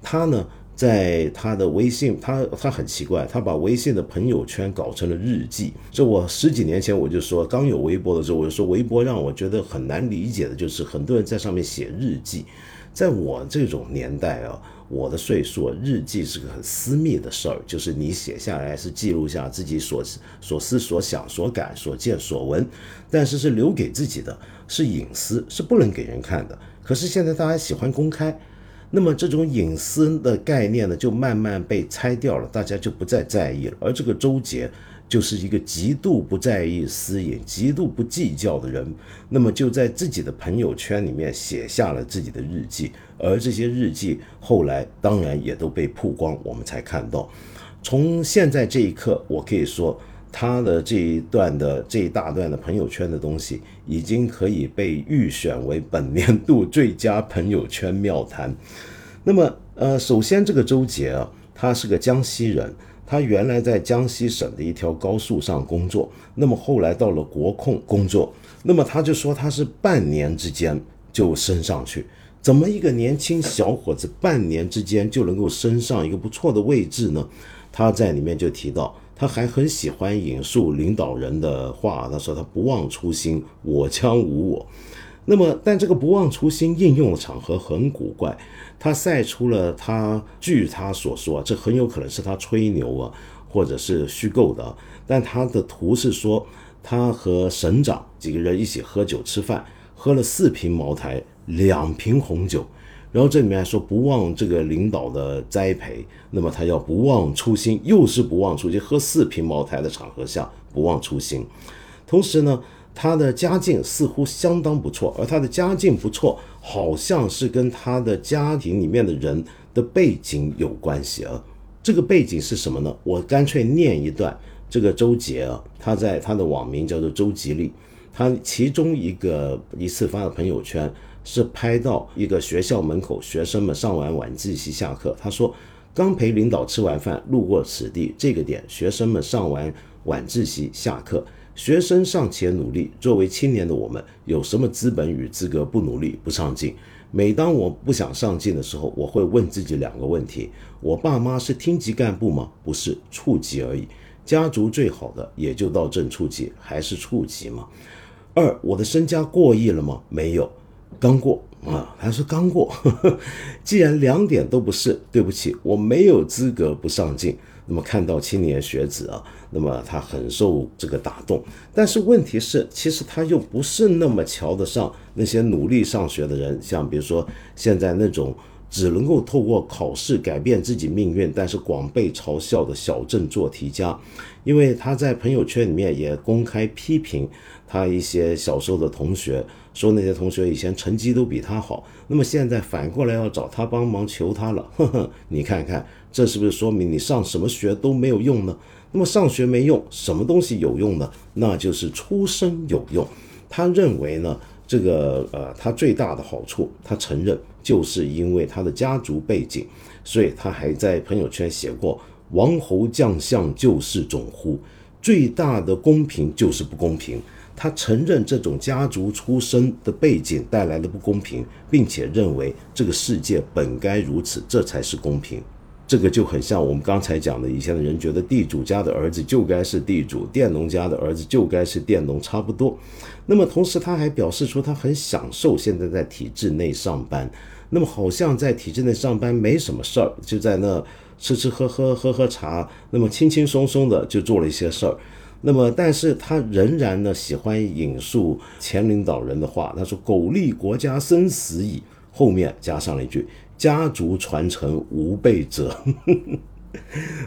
他呢在他的微信，他很奇怪，他把微信的朋友圈搞成了日记。这我10几年前我就说，刚有微博的时候我就说，微博让我觉得很难理解的就是很多人在上面写日记。在我这种年代啊，我的岁数，日记是个很私密的事儿，就是你写下来是记录下自己所思所想所感所见所闻，但是是留给自己的，是隐私，是不能给人看的。可是现在大家喜欢公开，那么这种隐私的概念呢，就慢慢被拆掉了，大家就不再在意了。而这个周杰就是一个极度不在意私隐，极度不计较的人，那么就在自己的朋友圈里面写下了自己的日记，而这些日记后来当然也都被曝光，我们才看到。从现在这一刻，我可以说他的这一大段的朋友圈的东西已经可以被预选为本年度最佳朋友圈妙谈。那么首先这个周杰啊，他是个江西人，他原来在江西省的一条高速上工作，那么后来到了国控工作，那么他就说他是半年之间就升上去。怎么一个年轻小伙子半年之间就能够升上一个不错的位置呢？他在里面就提到，他还很喜欢引述领导人的话，他说他不忘初心，我将无我。那么但这个不忘初心应用的场合很古怪，他晒出了他，据他所说这很有可能是他吹牛啊，或者是虚构的，但他的图是说他和省长几个人一起喝酒吃饭，喝了4瓶茅台2瓶红酒，然后这里面还说不忘这个领导的栽培，那么他要不忘初心，又是不忘初心，喝4瓶茅台的场合下不忘初心。同时呢，他的家境似乎相当不错，而他的家境不错好像是跟他的家庭里面的人的背景有关系啊。这个背景是什么呢？我干脆念一段，这个周杰啊，他在他的网名叫做周吉利，他其中一次发的朋友圈是拍到一个学校门口学生们上完晚自习下课，他说刚陪领导吃完饭路过此地，这个点学生们上完晚自习下课，学生尚且努力，作为青年的我们有什么资本与资格不努力不上进？每当我不想上进的时候，我会问自己2个问题，我爸妈是厅级干部吗？不是，处级而已，家族最好的也就到正处级，还是处级吗？2，我的身家过亿了吗？没有，刚过啊，他说刚过既然2点都不是，对不起，我没有资格不上进。那么看到青年学子啊，那么他很受这个打动，但是问题是其实他又不是那么瞧得上那些努力上学的人，像比如说现在那种只能够透过考试改变自己命运但是广被嘲笑的小镇做题家。因为他在朋友圈里面也公开批评他一些小时候的同学，说那些同学以前成绩都比他好，那么现在反过来要找他帮忙求他了，呵呵，你看看这是不是说明你上什么学都没有用呢？那么上学没用，什么东西有用呢？那就是出身有用。他认为呢这个他最大的好处，他承认就是因为他的家族背景，所以他还在朋友圈写过王侯将相就是种乎，最大的公平就是不公平。他承认这种家族出身的背景带来的不公平，并且认为这个世界本该如此，这才是公平。这个就很像我们刚才讲的，以前的人觉得地主家的儿子就该是地主，佃农家的儿子就该是佃农，差不多。那么同时他还表示出他很享受现在在体制内上班，那么好像在体制内上班没什么事儿，就在那吃吃喝喝喝喝茶，那么轻轻松松的就做了一些事儿。那么但是他仍然呢喜欢引述前领导人的话，他说苟利国家生死以，后面加上了一句家族传承无备者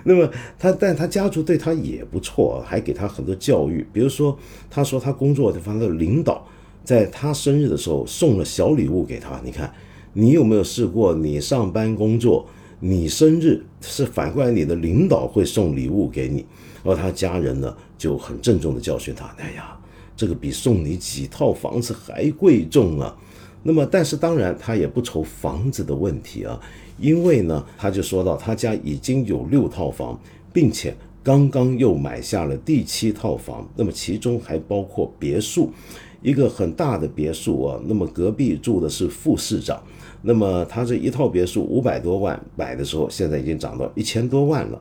那么但他家族对他也不错，还给他很多教育，比如说他说他工作的地方的领导在他生日的时候送了小礼物给他，你看你有没有试过你上班工作你生日是反过来你的领导会送礼物给你？然后他家人呢就很郑重的教训他，哎呀这个比送你几套房子还贵重啊。那么但是当然他也不愁房子的问题啊，因为呢他就说到他家已经有6套房，并且刚刚又买下了第7套房，那么其中还包括别墅，一个很大的别墅啊，那么隔壁住的是副市长，那么他这一套别墅500多万买的时候，现在已经涨到1000多万了。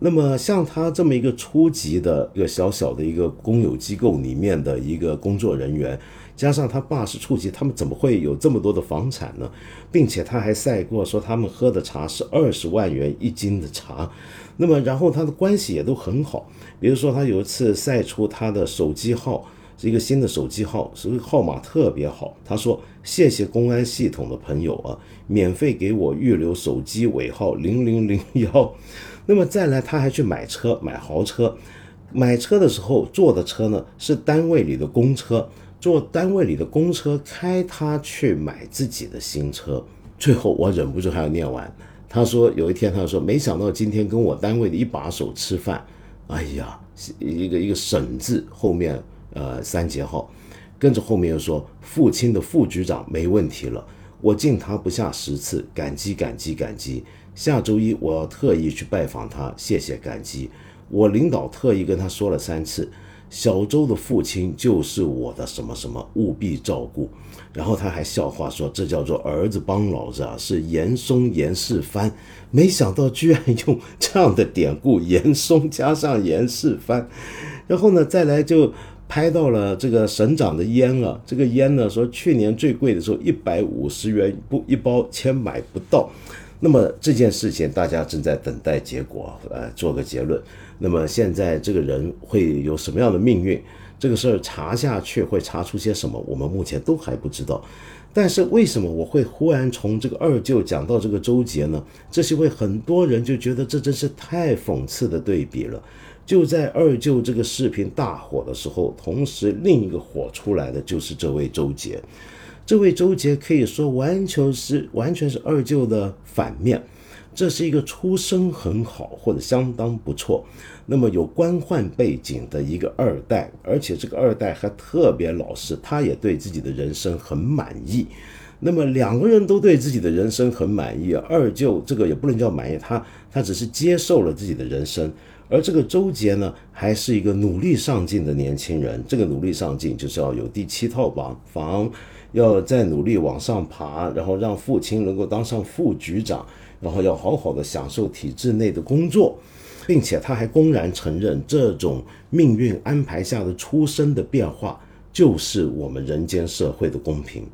那么像他这么一个初级的一个小小的一个公有机构里面的一个工作人员，加上他爸是处级，他们怎么会有这么多的房产呢？并且他还晒过说他们喝的茶是20万元1斤的茶，那么然后他的关系也都很好，比如说他有一次晒出他的手机号是一个新的手机号，所以号码特别好，他说谢谢公安系统的朋友啊，免费给我预留手机尾号0001。那么再来他还去买车，买豪车，买车的时候坐的车呢是单位里的公车，坐单位里的公车开他去买自己的新车。最后我忍不住还要念完，他说有一天他说没想到今天跟我单位的一把手吃饭，哎呀一个省字后面3节号，跟着后面又说父亲的副局长没问题了，我敬他不下10次，感激感激感激，下周一我要特意去拜访他，谢谢感激，我领导特意跟他说了3次，小周的父亲就是我的什么什么，务必照顾。然后他还笑话说这叫做儿子帮老子啊，是严嵩严世蕃，没想到居然用这样的典故，严嵩加上严世蕃。然后呢再来就拍到了这个省长的烟啊，这个烟呢说去年最贵的时候150元一包，钱买不到。那么这件事情大家正在等待结果，做个结论。那么现在这个人会有什么样的命运，这个事儿查下去会查出些什么，我们目前都还不知道。但是为什么我会忽然从这个二舅讲到这个周杰呢？这是因为很多人就觉得这真是太讽刺的对比了。就在二舅这个视频大火的时候，同时另一个火出来的就是这位周杰。这位周杰可以说完全是二舅的反面。这是一个出身很好或者相当不错，那么有官宦背景的一个二代，而且这个二代还特别老实，他也对自己的人生很满意。那么两个人都对自己的人生很满意，二舅这个也不能叫满意，他只是接受了自己的人生。而这个周杰呢，还是一个努力上进的年轻人，这个努力上进就是要有第七套房，要再努力往上爬，然后让父亲能够当上副局长，然后要好好的享受体制内的工作，并且他还公然承认这种命运安排下的出身的变化就是我们人间社会的公平。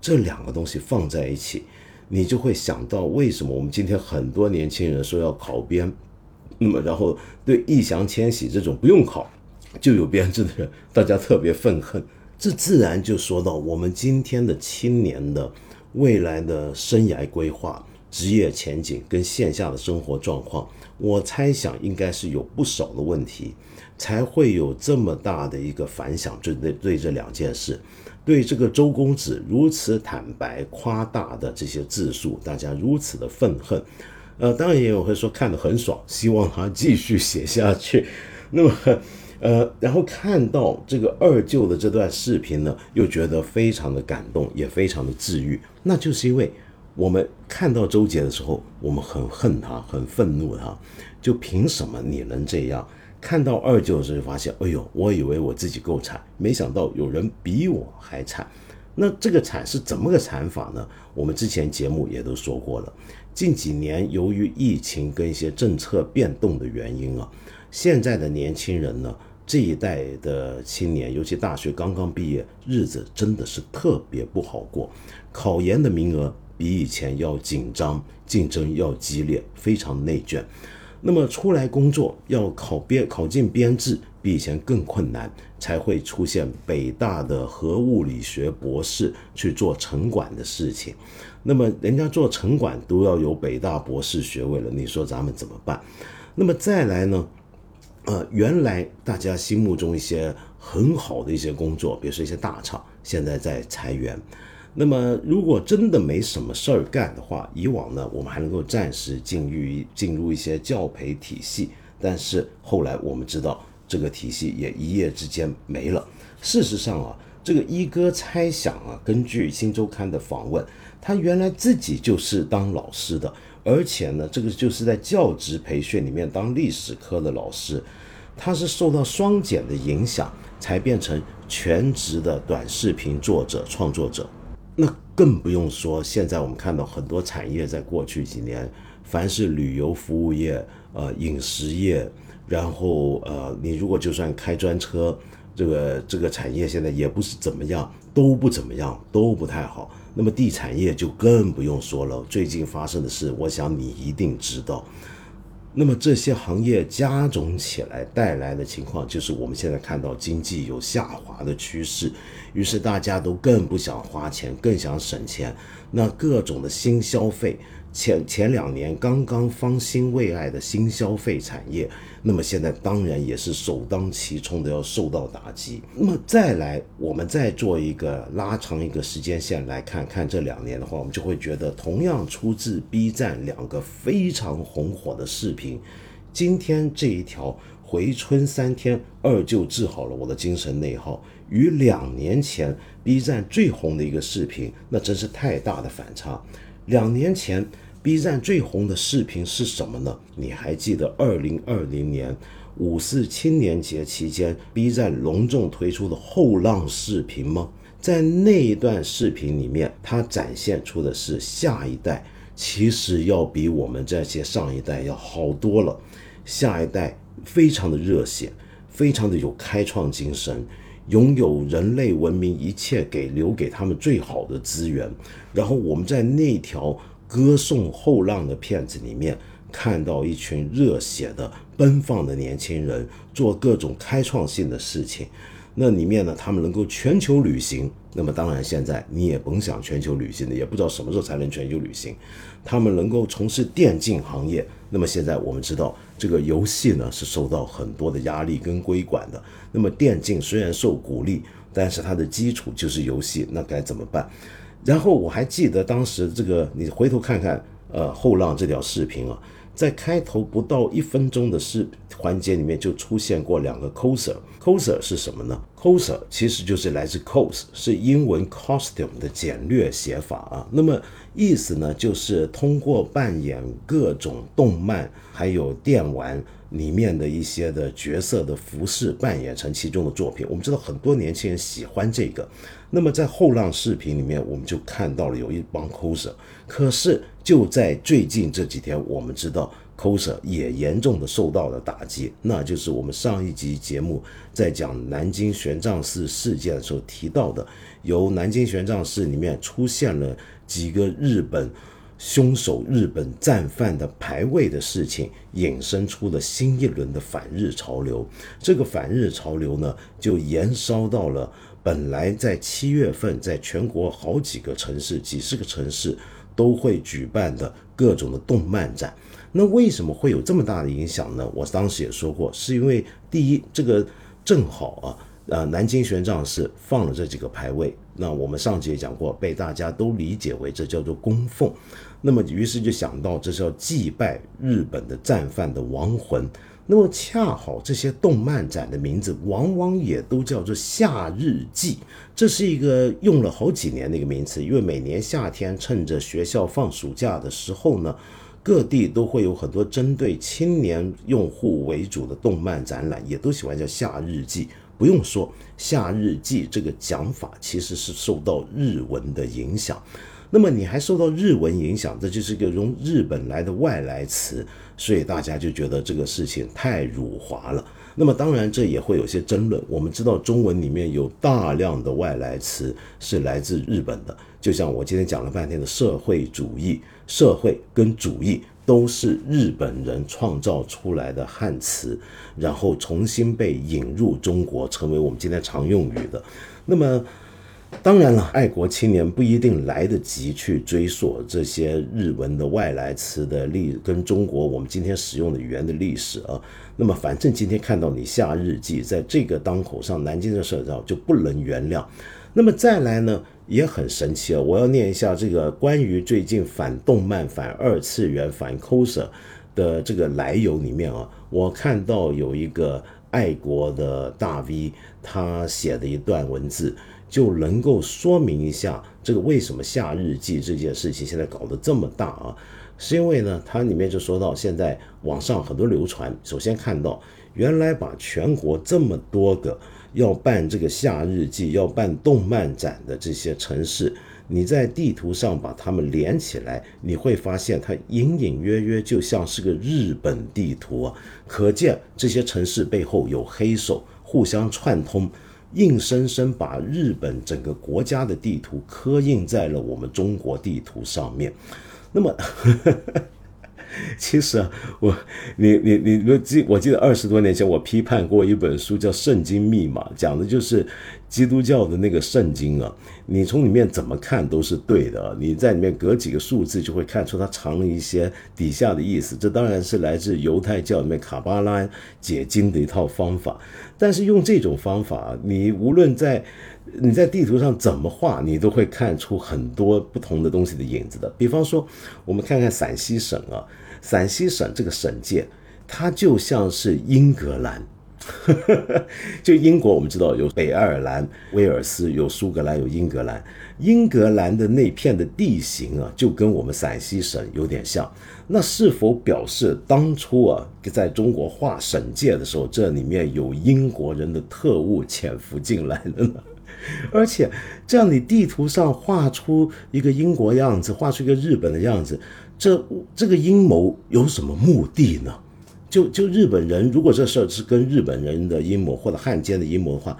这两个东西放在一起，你就会想到为什么我们今天很多年轻人说要考编，那么然后对易烊千玺这种不用考就有编制的人大家特别愤恨。这自然就说到我们今天的青年的未来的生涯规划、职业前景跟线下的生活状况，我猜想应该是有不少的问题，才会有这么大的一个反响。对这两件事，对这个周公子如此坦白夸大的这些自述，大家如此的愤恨。当然也有会说看得很爽，希望他继续写下去。那么然后看到这个二舅的这段视频呢，又觉得非常的感动，也非常的治愈。那就是因为我们看到周杰的时候，我们很恨他，很愤怒他，就凭什么你能这样？看到二舅的时候就发现，哎呦，我以为我自己够惨，没想到有人比我还惨。那这个惨是怎么个惨法呢？我们之前节目也都说过了，近几年由于疫情跟一些政策变动的原因啊，现在的年轻人呢，这一代的青年，尤其大学刚刚毕业，日子真的是特别不好过，考研的名额比以前要紧张，竞争要激烈，非常内卷。那么出来工作要考进编制比以前更困难，才会出现北大的核物理学博士去做城管的事情。那么人家做城管都要有北大博士学位了，你说咱们怎么办？那么再来呢，原来大家心目中一些很好的一些工作，比如说一些大厂，现在在裁员。那么如果真的没什么事儿干的话，以往呢我们还能够暂时进入一些教培体系，但是后来我们知道这个体系也一夜之间没了。事实上啊，这个一哥猜想啊，根据新周刊的访问，他原来自己就是当老师的，而且呢这个就是在教职培训里面当历史科的老师，他是受到双减的影响才变成全职的短视频作者创作者。那更不用说现在我们看到很多产业在过去几年，凡是旅游服务业、饮食业，然后你如果就算开专车，这个产业现在也不是怎么样，都不怎么样，都不太好。那么地产业就更不用说了，最近发生的事我想你一定知道。那么这些行业加总起来带来的情况，就是我们现在看到经济有下滑的趋势，于是大家都更不想花钱，更想省钱。那各种的新消费，前2年刚刚方兴未艾的新消费产业，那么现在当然也是首当其冲的要受到打击。那么再来，我们再做一个拉长一个时间线来看看这2年的话，我们就会觉得同样出自 B 站两个非常红火的视频，今天这一条回春3天二舅治好了我的精神内耗，与2年前 B 站最红的一个视频，那真是太大的反差。2年前 B 站最红的视频是什么呢？你还记得2020年5·4青年节期间 B 站隆重推出的后浪视频吗？在那一段视频里面，它展现出的是下一代其实要比我们这些上一代要好多了，下一代非常的热血，非常的有开创精神，拥有人类文明一切留给他们最好的资源。然后我们在那条歌颂后浪的片子里面看到一群热血的奔放的年轻人做各种开创性的事情，那里面呢他们能够全球旅行，那么当然现在你也甭想全球旅行的，也不知道什么时候才能全球旅行。他们能够从事电竞行业，那么现在我们知道这个游戏呢是受到很多的压力跟规管的，那么电竞虽然受鼓励，但是它的基础就是游戏，那该怎么办？然后我还记得当时这个你回头看看后浪这条视频啊，在开头不到1分钟的环节里面就出现过2个 coser。 coser 是什么呢？ coser 其实就是来自 cos， 是英文 costume 的简略写法啊。那么意思呢就是通过扮演各种动漫还有电玩里面的一些的角色的服饰扮演成其中的作品。我们知道很多年轻人喜欢这个，那么在后浪视频里面我们就看到了有一帮 coser。 可是就在最近这几天，我们知道 coser 也严重的受到了打击，那就是我们上一集节目在讲南京玄奘寺事件的时候提到的，由南京玄奘寺里面出现了几个日本凶手、日本战犯的牌位的事情，衍生出了新一轮的反日潮流。这个反日潮流呢就延烧到了本来在7月份在全国好几个城市、几十个城市都会举办的各种的动漫展。那为什么会有这么大的影响呢？我当时也说过，是因为第一，这个正好南京玄奘寺放了这几个牌位，那我们上集也讲过，被大家都理解为这叫做供奉，那么于是就想到这是要祭拜日本的战犯的亡魂。那么恰好这些动漫展的名字往往也都叫做夏日祭，这是一个用了好几年的一个名词，因为每年夏天趁着学校放暑假的时候呢，各地都会有很多针对青年用户为主的动漫展览，也都喜欢叫夏日祭。不用说，夏日祭这个讲法其实是受到日文的影响，那么你还受到日文影响，这就是一个从日本来的外来词，所以大家就觉得这个事情太辱华了。那么当然这也会有些争论，我们知道中文里面有大量的外来词是来自日本的，就像我今天讲了半天的社会主义，社会跟主义都是日本人创造出来的汉词，然后重新被引入中国成为我们今天常用语的。那么当然了，爱国青年不一定来得及去追溯这些日文的外来词的跟中国我们今天使用的语言的历史啊。那么反正今天看到你夏日祭在这个当口上，南京的事上就不能原谅。那么再来呢也很神奇啊，我要念一下这个关于最近反动漫、反二次元、反 coser 的这个来由里面啊，我看到有一个爱国的大 V 他写的一段文字，就能够说明一下这个为什么夏日祭这件事情现在搞得这么大啊。是因为呢它里面就说到，现在网上很多流传，首先看到原来把全国这么多个要办这个夏日祭、要办动漫展的这些城市，你在地图上把它们连起来，你会发现它隐隐约约就像是个日本地图啊。可见这些城市背后有黑手互相串通，硬生生把日本整个国家的地图刻印在了我们中国地图上面。那么其实啊，我记得20多年前我批判过一本书叫《圣经密码》，讲的就是基督教的那个圣经啊，你从里面怎么看都是对的啊，你在里面隔几个数字就会看出它藏了一些底下的意思，这当然是来自犹太教里面卡巴拉解经的一套方法。但是用这种方法，你无论你在地图上怎么画，你都会看出很多不同的东西的影子的。比方说我们看看陕西省啊，陕西省这个省界它就像是英格兰就英国我们知道有北爱尔兰、威尔斯，有苏格兰，有英格兰，英格兰的那片的地形啊就跟我们陕西省有点像。那是否表示当初啊在中国划省界的时候，这里面有英国人的特务潜伏进来了呢？而且这样你地图上画出一个英国样子，画出一个日本的样子，这个阴谋有什么目的呢？就日本人，如果这事儿是跟日本人的阴谋或者汉奸的阴谋的话，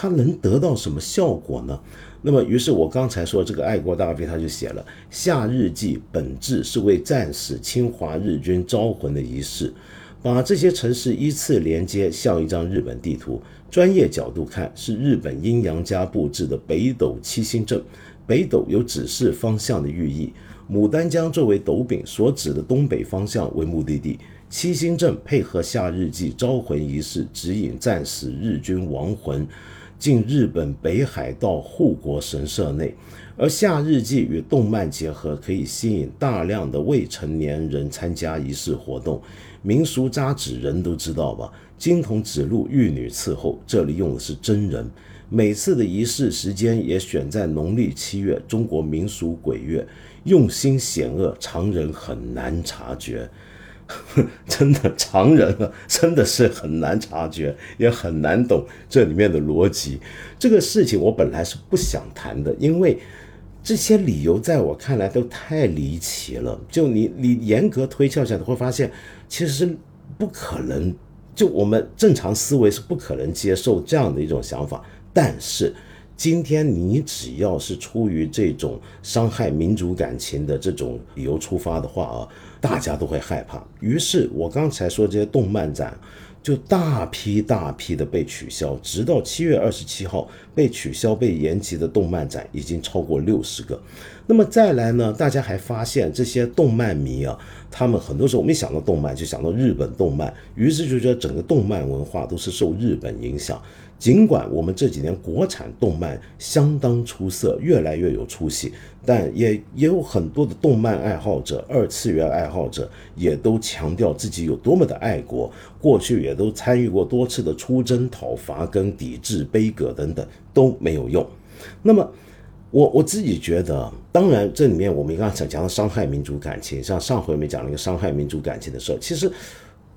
它能得到什么效果呢？那么于是我刚才说这个爱国大兵他就写了，夏日祭本质是为战死侵华日军招魂的仪式，把这些城市依次连接，像一张日本地图。专业角度看，是日本阴阳家布置的北斗七星阵，北斗有指示方向的寓意，牡丹江作为斗柄所指的东北方向为目的地，七星阵配合夏日祭招魂仪式，指引战死日军亡魂进日本北海道护国神社内。而夏日祭与动漫结合，可以吸引大量的未成年人参加仪式活动。民俗扎纸人都知道吧，金童指路玉女伺候，这里用的是真人。每次的仪式时间也选在农历7月，中国民俗鬼月，用心险恶，常人很难察觉。真的，常人啊，真的是很难察觉，也很难懂这里面的逻辑。这个事情我本来是不想谈的，因为这些理由在我看来都太离奇了。就你严格推敲下来，会发现其实不可能，就我们正常思维是不可能接受这样的一种想法。但是今天你只要是出于这种伤害民族感情的这种理由出发的话啊，大家都会害怕。于是我刚才说这些动漫展就大批的被取消，直到7月27号被取消被延期的动漫展已经超过60个。那么再来呢，大家还发现这些动漫迷啊，他们很多时候我们一想到动漫就想到日本动漫，于是就觉得整个动漫文化都是受日本影响。尽管我们这几年国产动漫相当出色，越来越有出息，但也有很多的动漫爱好者、二次元爱好者也都强调自己有多么的爱国，过去也都参与过多次的出征、讨伐跟抵制、杯葛等等，都没有用。那么我自己觉得，当然这里面我们刚才讲到伤害民族感情，像上回我们讲了一个伤害民族感情的事，其实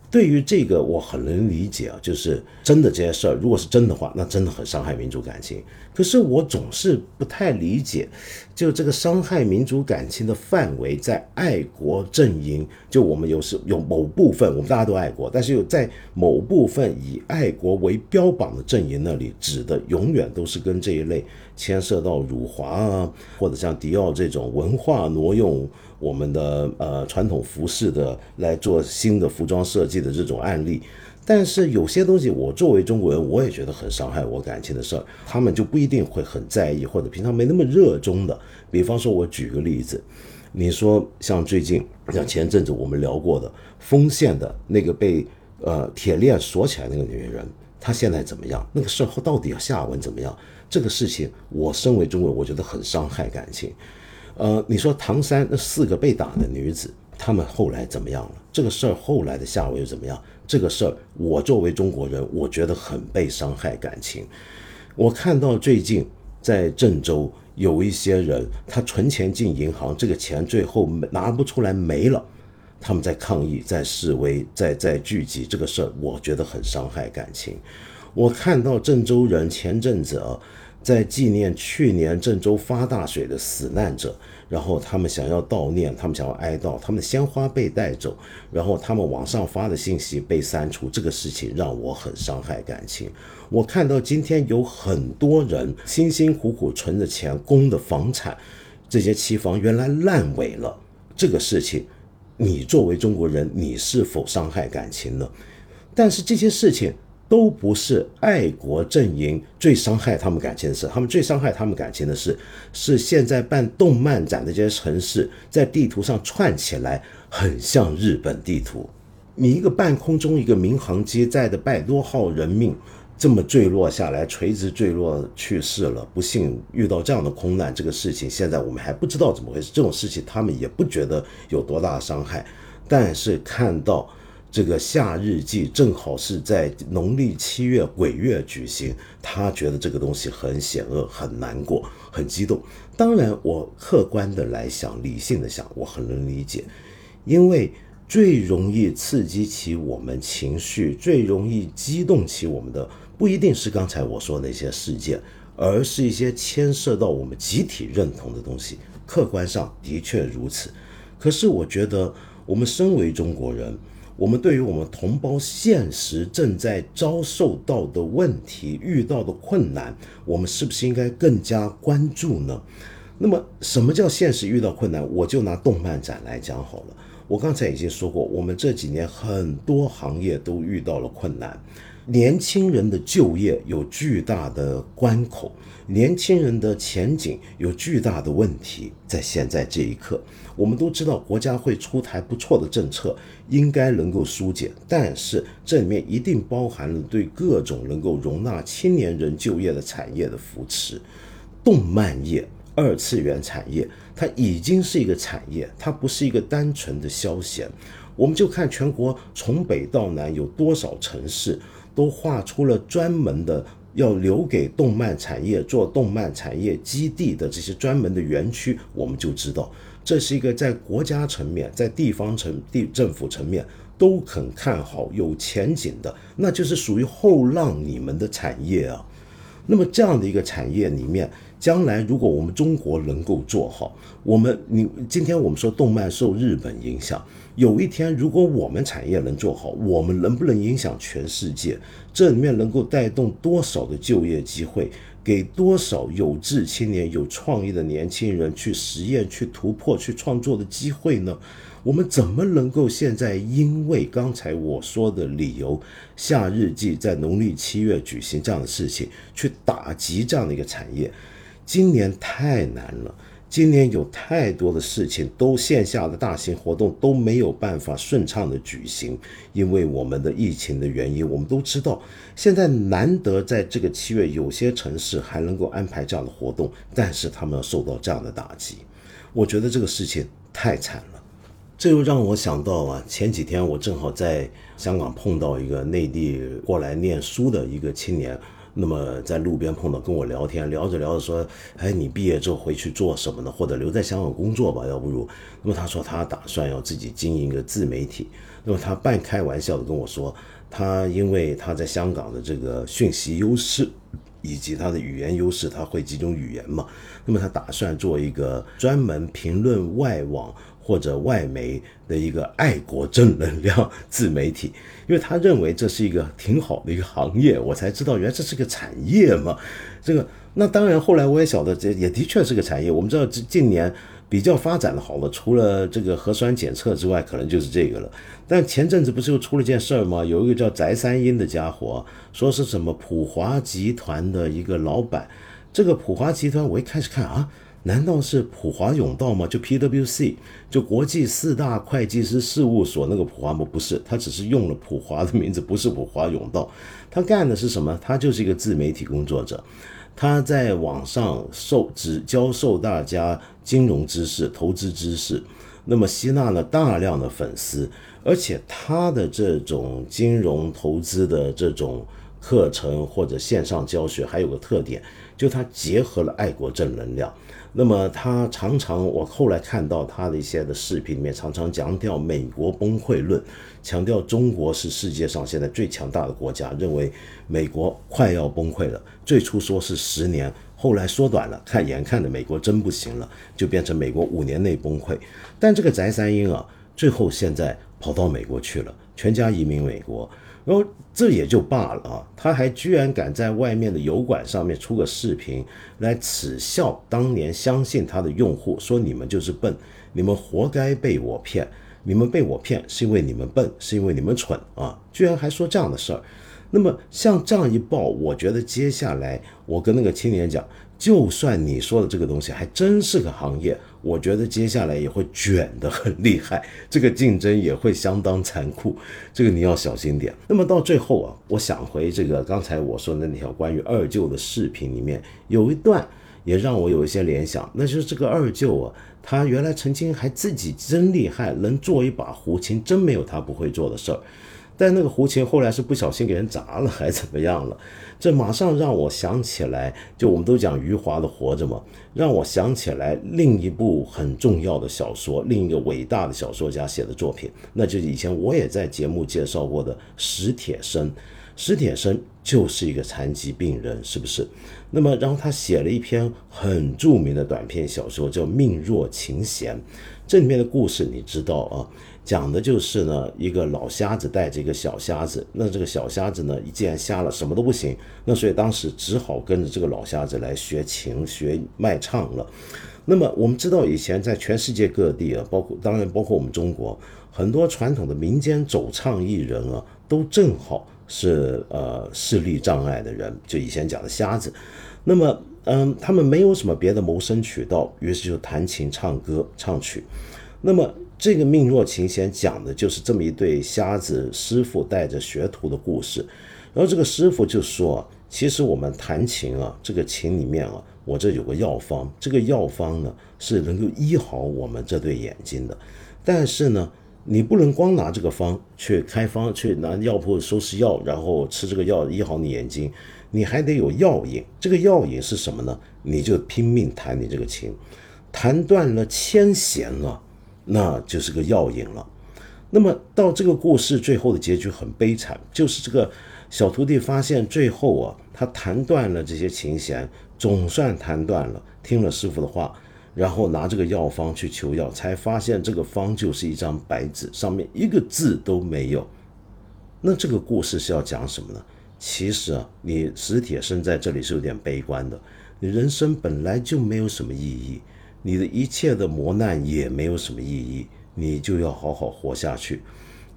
对于这个我很能理解啊，就是真的这些事儿，如果是真的话，那真的很伤害民族感情。可是我总是不太理解，就这个伤害民族感情的范围在爱国阵营，就我们有某部分我们大家都爱国，但是有在某部分以爱国为标榜的阵营那里，指的永远都是跟这一类牵涉到辱华啊，或者像迪奥这种文化挪用我们的传统服饰的来做新的服装设计的这种案例。但是有些东西我作为中国人我也觉得很伤害我感情的事儿，他们就不一定会很在意，或者平常没那么热衷的。比方说我举个例子，你说像最近像前阵子我们聊过的丰县的那个被铁链锁起来那个女人，她现在怎么样，那个事后到底要下文怎么样，这个事情我身为中国人我觉得很伤害感情。你说唐山那4个被打的女子，她们后来怎么样了？这个事儿后来的下文又怎么样？这个事儿我作为中国人我觉得很被伤害感情。我看到最近在郑州有一些人，他存钱进银行，这个钱最后拿不出来没了，他们在抗议，在示威，在聚集，这个事儿我觉得很伤害感情。我看到郑州人前阵子在纪念去年郑州发大水的死难者，然后他们想要悼念，他们想要哀悼，他们的鲜花被带走，然后他们网上发的信息被删除，这个事情让我很伤害感情。我看到今天有很多人辛辛苦苦存着钱供的房产，这些期房原来烂尾了，这个事情你作为中国人你是否伤害感情呢？但是这些事情都不是爱国阵营最伤害他们感情的事，他们最伤害他们感情的事是现在办动漫展的这些城市在地图上串起来，很像日本地图，你一个半空中一个民航机载的100多号人命这么坠落下来，垂直坠落去世了，不幸遇到这样的空难，这个事情现在我们还不知道怎么回事，这种事情他们也不觉得有多大的伤害。但是看到这个夏日祭正好是在农历7月鬼月举行，他觉得这个东西很险恶，很难过，很激动。当然我客观的来想，理性的想，我很能理解，因为最容易刺激起我们情绪，最容易激动起我们的不一定是刚才我说的那些事件，而是一些牵涉到我们集体认同的东西，客观上的确如此。可是我觉得我们身为中国人，我们对于我们同胞现实正在遭受到的问题、遇到的困难，我们是不是应该更加关注呢？那么什么叫现实遇到困难？我就拿动漫展来讲好了。我刚才已经说过，我们这几年很多行业都遇到了困难，年轻人的就业有巨大的关口，年轻人的前景有巨大的问题。在现在这一刻，我们都知道国家会出台不错的政策，应该能够疏解，但是这里面一定包含了对各种能够容纳青年人就业的产业的扶持。动漫业、二次元产业，它已经是一个产业，它不是一个单纯的消闲。我们就看全国从北到南有多少城市都划出了专门的要留给动漫产业做动漫产业基地的这些专门的园区，我们就知道这是一个在国家层面、在地方政府层面都很看好、有前景的，那就是属于后浪你们的产业啊。那么这样的一个产业里面，将来如果我们中国能够做好，今天我们说动漫受日本影响，有一天如果我们产业能做好，我们能不能影响全世界？这里面能够带动多少的就业机会，给多少有志青年、有创意的年轻人去实验、去突破、去创作的机会呢？我们怎么能够现在因为刚才我说的理由，夏日祭在农历7月举行这样的事情，去打击这样的一个产业？今年太难了，今年有太多的事情都线下的大型活动都没有办法顺畅的举行，因为我们的疫情的原因。我们都知道现在难得在这个7月有些城市还能够安排这样的活动，但是他们要受到这样的打击，我觉得这个事情太惨了。这又让我想到啊，前几天我正好在香港碰到一个内地过来念书的一个青年，那么在路边碰到跟我聊天，聊着聊着说，哎，你毕业之后回去做什么呢？或者留在香港工作吧，要不如。那么他说他打算要自己经营一个自媒体，那么他半开玩笑的跟我说，他因为他在香港的这个讯息优势以及他的语言优势，他会几种语言嘛，那么他打算做一个专门评论外网或者外媒的一个爱国正能量自媒体，因为他认为这是一个挺好的一个行业。我才知道原来这是个产业嘛，这个那当然后来我也晓得这也的确是个产业。我们知道近年比较发展的好了，除了这个核酸检测之外，可能就是这个了。但前阵子不是又出了件事儿吗？有一个叫翟三英的家伙，说是什么普华集团的一个老板。这个普华集团我一开始看啊，难道是普华永道吗？就 PwC， 就国际4大会计师事务所那个普华吗？不是，他只是用了普华的名字，不是普华永道。他干的是什么？他就是一个自媒体工作者。他在网上教授大家金融知识、投资知识，那么吸纳了大量的粉丝，而且他的这种金融投资的这种课程或者线上教学还有个特点，就他结合了爱国正能量。那么他常常，我后来看到他的一些的视频里面，常常强调美国崩溃论，强调中国是世界上现在最强大的国家，认为美国快要崩溃了。最初说是10年，后来缩短了，眼看着美国真不行了，就变成美国5年内崩溃。但这个翟三英啊，最后现在跑到美国去了，全家移民美国。然后这也就罢了啊，他还居然敢在外面的油管上面出个视频来耻笑当年相信他的用户，说你们就是笨，你们活该被我骗，你们被我骗是因为你们笨，是因为你们蠢啊，居然还说这样的事儿。那么像这样一报，我觉得接下来我跟那个青年讲，就算你说的这个东西还真是个行业，我觉得接下来也会卷得很厉害，这个竞争也会相当残酷，这个你要小心点。那么到最后啊，我想回这个刚才我说的那条关于二舅的视频里面，有一段也让我有一些联想，那就是这个二舅啊，他原来曾经还自己真厉害，能做一把胡琴，真没有他不会做的事儿。但那个胡琴后来是不小心给人砸了还怎么样了，这马上让我想起来，就我们都讲余华的活着嘛，让我想起来另一部很重要的小说，另一个伟大的小说家写的作品，那就是以前我也在节目介绍过的史铁生。史铁生就是一个残疾病人，是不是？那么然后他写了一篇很著名的短篇小说叫《命若琴弦》，这里面的故事你知道啊，讲的就是呢，一个老瞎子带着一个小瞎子，那这个小瞎子呢，既然瞎了，什么都不行，那所以当时只好跟着这个老瞎子来学琴、学卖唱了。那么我们知道，以前在全世界各地啊，当然包括我们中国，很多传统的民间走唱艺人啊，都正好是视力障碍的人，就以前讲的瞎子。那么他们没有什么别的谋生渠道，于是就弹琴、唱歌、唱曲。那么这个命若琴弦讲的就是这么一对瞎子师傅带着学徒的故事。然后这个师傅就说，其实我们弹琴啊，这个琴里面啊，我这有个药方，这个药方呢是能够医好我们这对眼睛的，但是呢你不能光拿这个方去开方，去拿药铺收拾药，然后吃这个药医好你眼睛，你还得有药引。这个药引是什么呢？你就拼命弹你这个琴，弹断了千弦了，那就是个药引了。那么到这个故事最后的结局很悲惨，就是这个小徒弟发现最后啊，他弹断了这些琴弦，总算弹断了，听了师傅的话，然后拿这个药方去求药，才发现这个方就是一张白纸，上面一个字都没有。那这个故事是要讲什么呢？其实啊，你史铁生在这里是有点悲观的，你人生本来就没有什么意义，你的一切的磨难也没有什么意义，你就要好好活下去。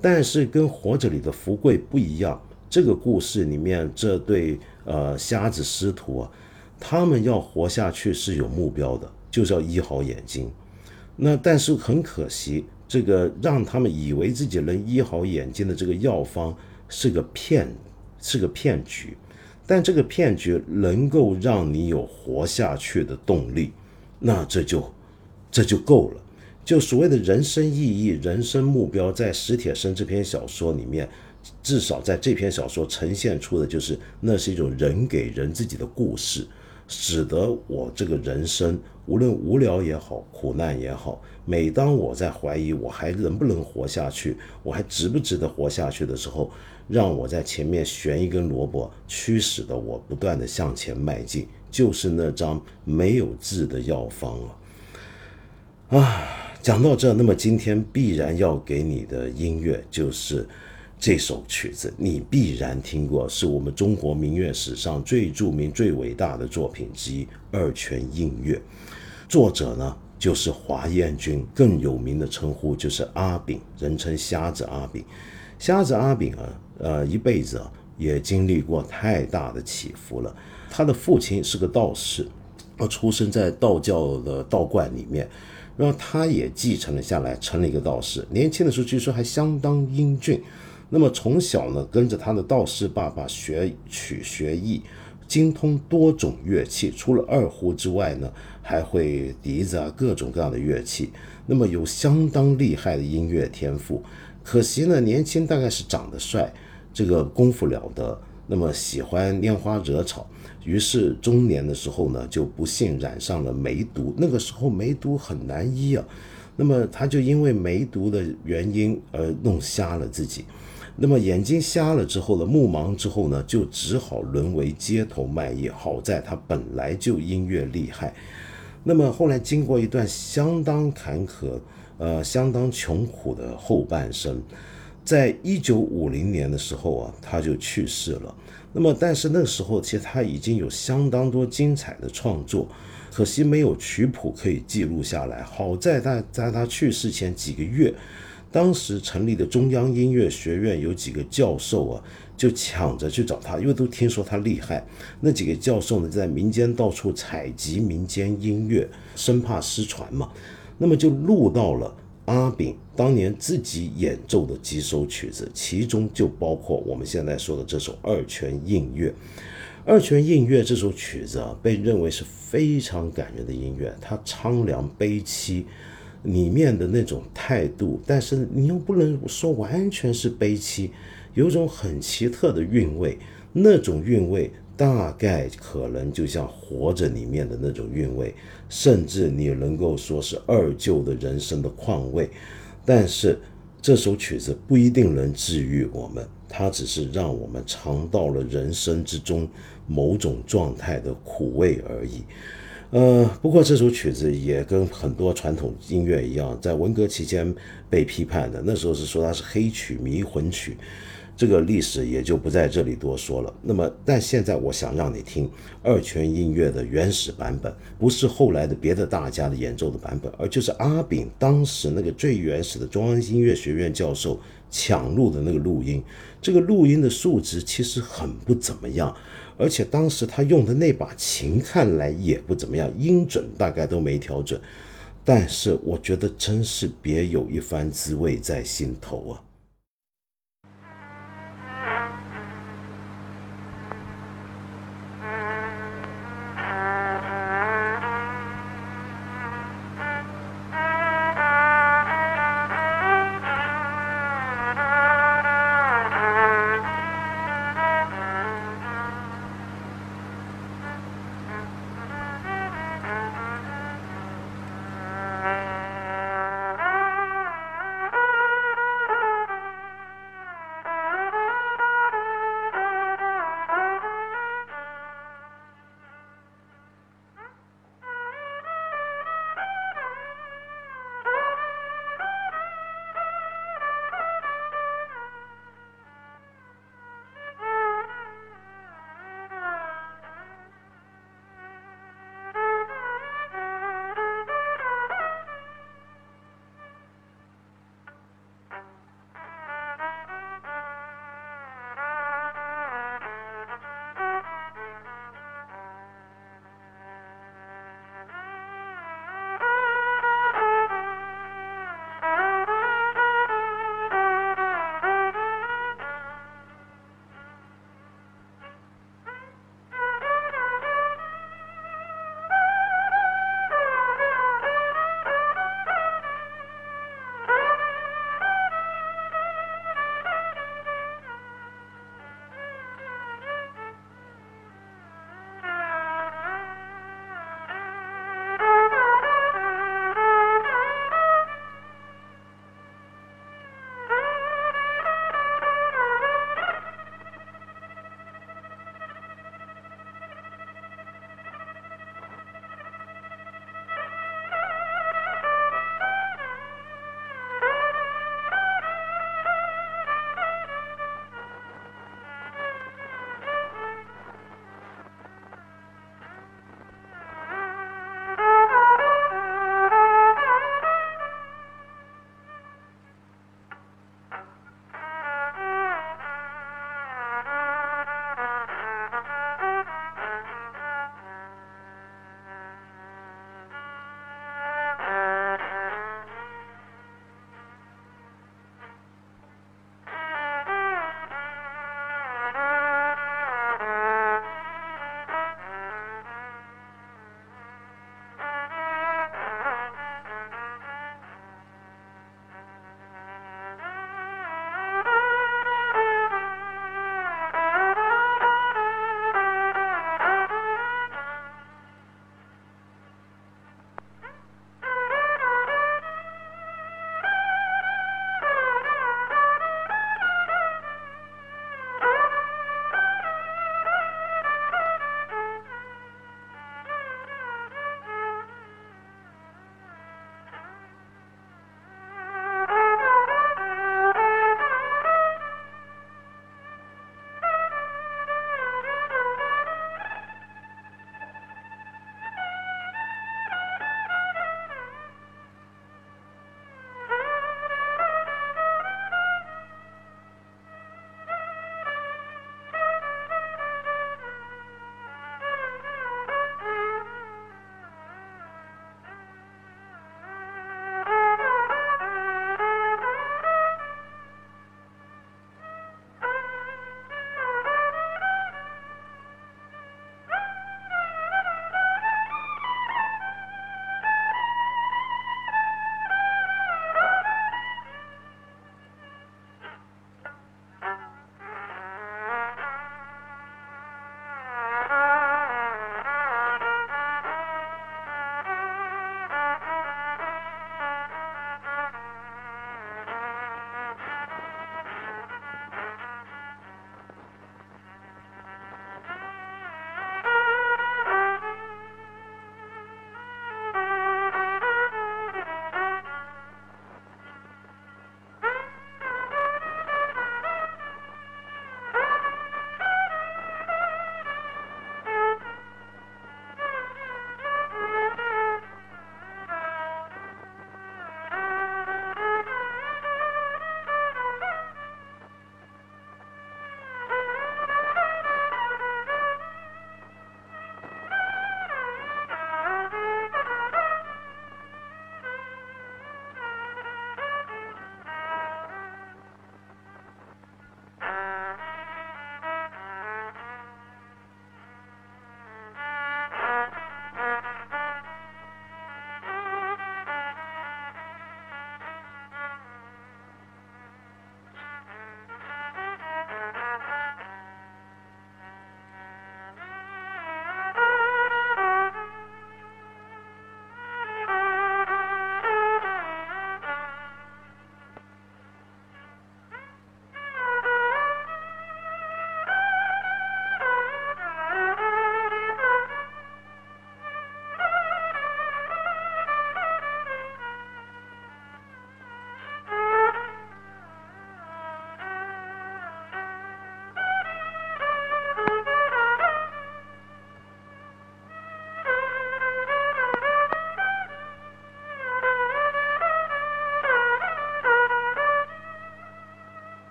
但是跟活着里的福贵不一样，这个故事里面这对瞎子师徒啊，他们要活下去是有目标的，就是要医好眼睛。那但是很可惜，这个让他们以为自己能医好眼睛的这个药方是个骗局，但这个骗局能够让你有活下去的动力，那这就够了。就所谓的人生意义、人生目标，在史铁生这篇小说里面，至少在这篇小说呈现出的就是那是一种人给人自己的故事，使得我这个人生无论无聊也好，苦难也好，每当我在怀疑我还能不能活下去，我还值不值得活下去的时候，让我在前面悬一根萝卜，驱使的我不断的向前迈进，就是那张没有字的药方了。讲到这，那么今天必然要给你的音乐就是这首曲子，你必然听过，是我们中国民乐史上最著名、最伟大的作品之一，《二泉映月》。作者呢就是华彦钧，更有名的称呼就是阿炳，人称瞎子阿炳。瞎子阿炳啊，一辈子啊也经历过太大的起伏了。他的父亲是个道士，出生在道教的道观里面，然后他也继承了下来，成了一个道士。年轻的时候据说还相当英俊。那么从小呢，跟着他的道士爸爸学曲学艺，精通多种乐器，除了二胡之外呢，还会笛子啊，各种各样的乐器。那么有相当厉害的音乐天赋，可惜呢，年轻大概是长得帅，这个功夫了得，那么喜欢拈花惹草，于是中年的时候呢，就不幸染上了梅毒。那个时候梅毒很难医啊，那么他就因为梅毒的原因而弄瞎了自己。那么眼睛瞎了之后呢，目盲之后呢，就只好沦为街头卖艺。好在他本来就音乐厉害，那么后来经过一段相当坎坷、相当穷苦的后半生，在1950年的时候啊，他就去世了。那么但是那个时候其实他已经有相当多精彩的创作，可惜没有曲谱可以记录下来。好在在他去世前几个月，当时成立的中央音乐学院有几个教授啊，就抢着去找他，因为都听说他厉害。那几个教授呢，在民间到处采集民间音乐，生怕失传嘛，那么就录到了阿炳当年自己演奏的几首曲子，其中就包括我们现在说的这首《二泉映月》。《二泉映月》这首曲子啊，被认为是非常感人的音乐，它苍凉悲凄里面的那种态度，但是你又不能说完全是悲戚，有一种很奇特的韵味。那种韵味大概可能就像《活着》里面的那种韵味，甚至你能够说是二舅的人生的况味。但是这首曲子不一定能治愈我们，它只是让我们尝到了人生之中某种状态的苦味而已。不过这首曲子也跟很多传统音乐一样，在文革期间被批判的，那时候是说它是黑曲、迷魂曲，这个历史也就不在这里多说了。那么但现在我想让你听二泉音乐的原始版本，不是后来的别的大家的演奏的版本，而就是阿炳当时那个最原始的中央音乐学院教授抢录的那个录音。这个录音的素质其实很不怎么样，而且当时他用的那把琴看来也不怎么样，音准大概都没调准，但是我觉得真是别有一番滋味在心头啊。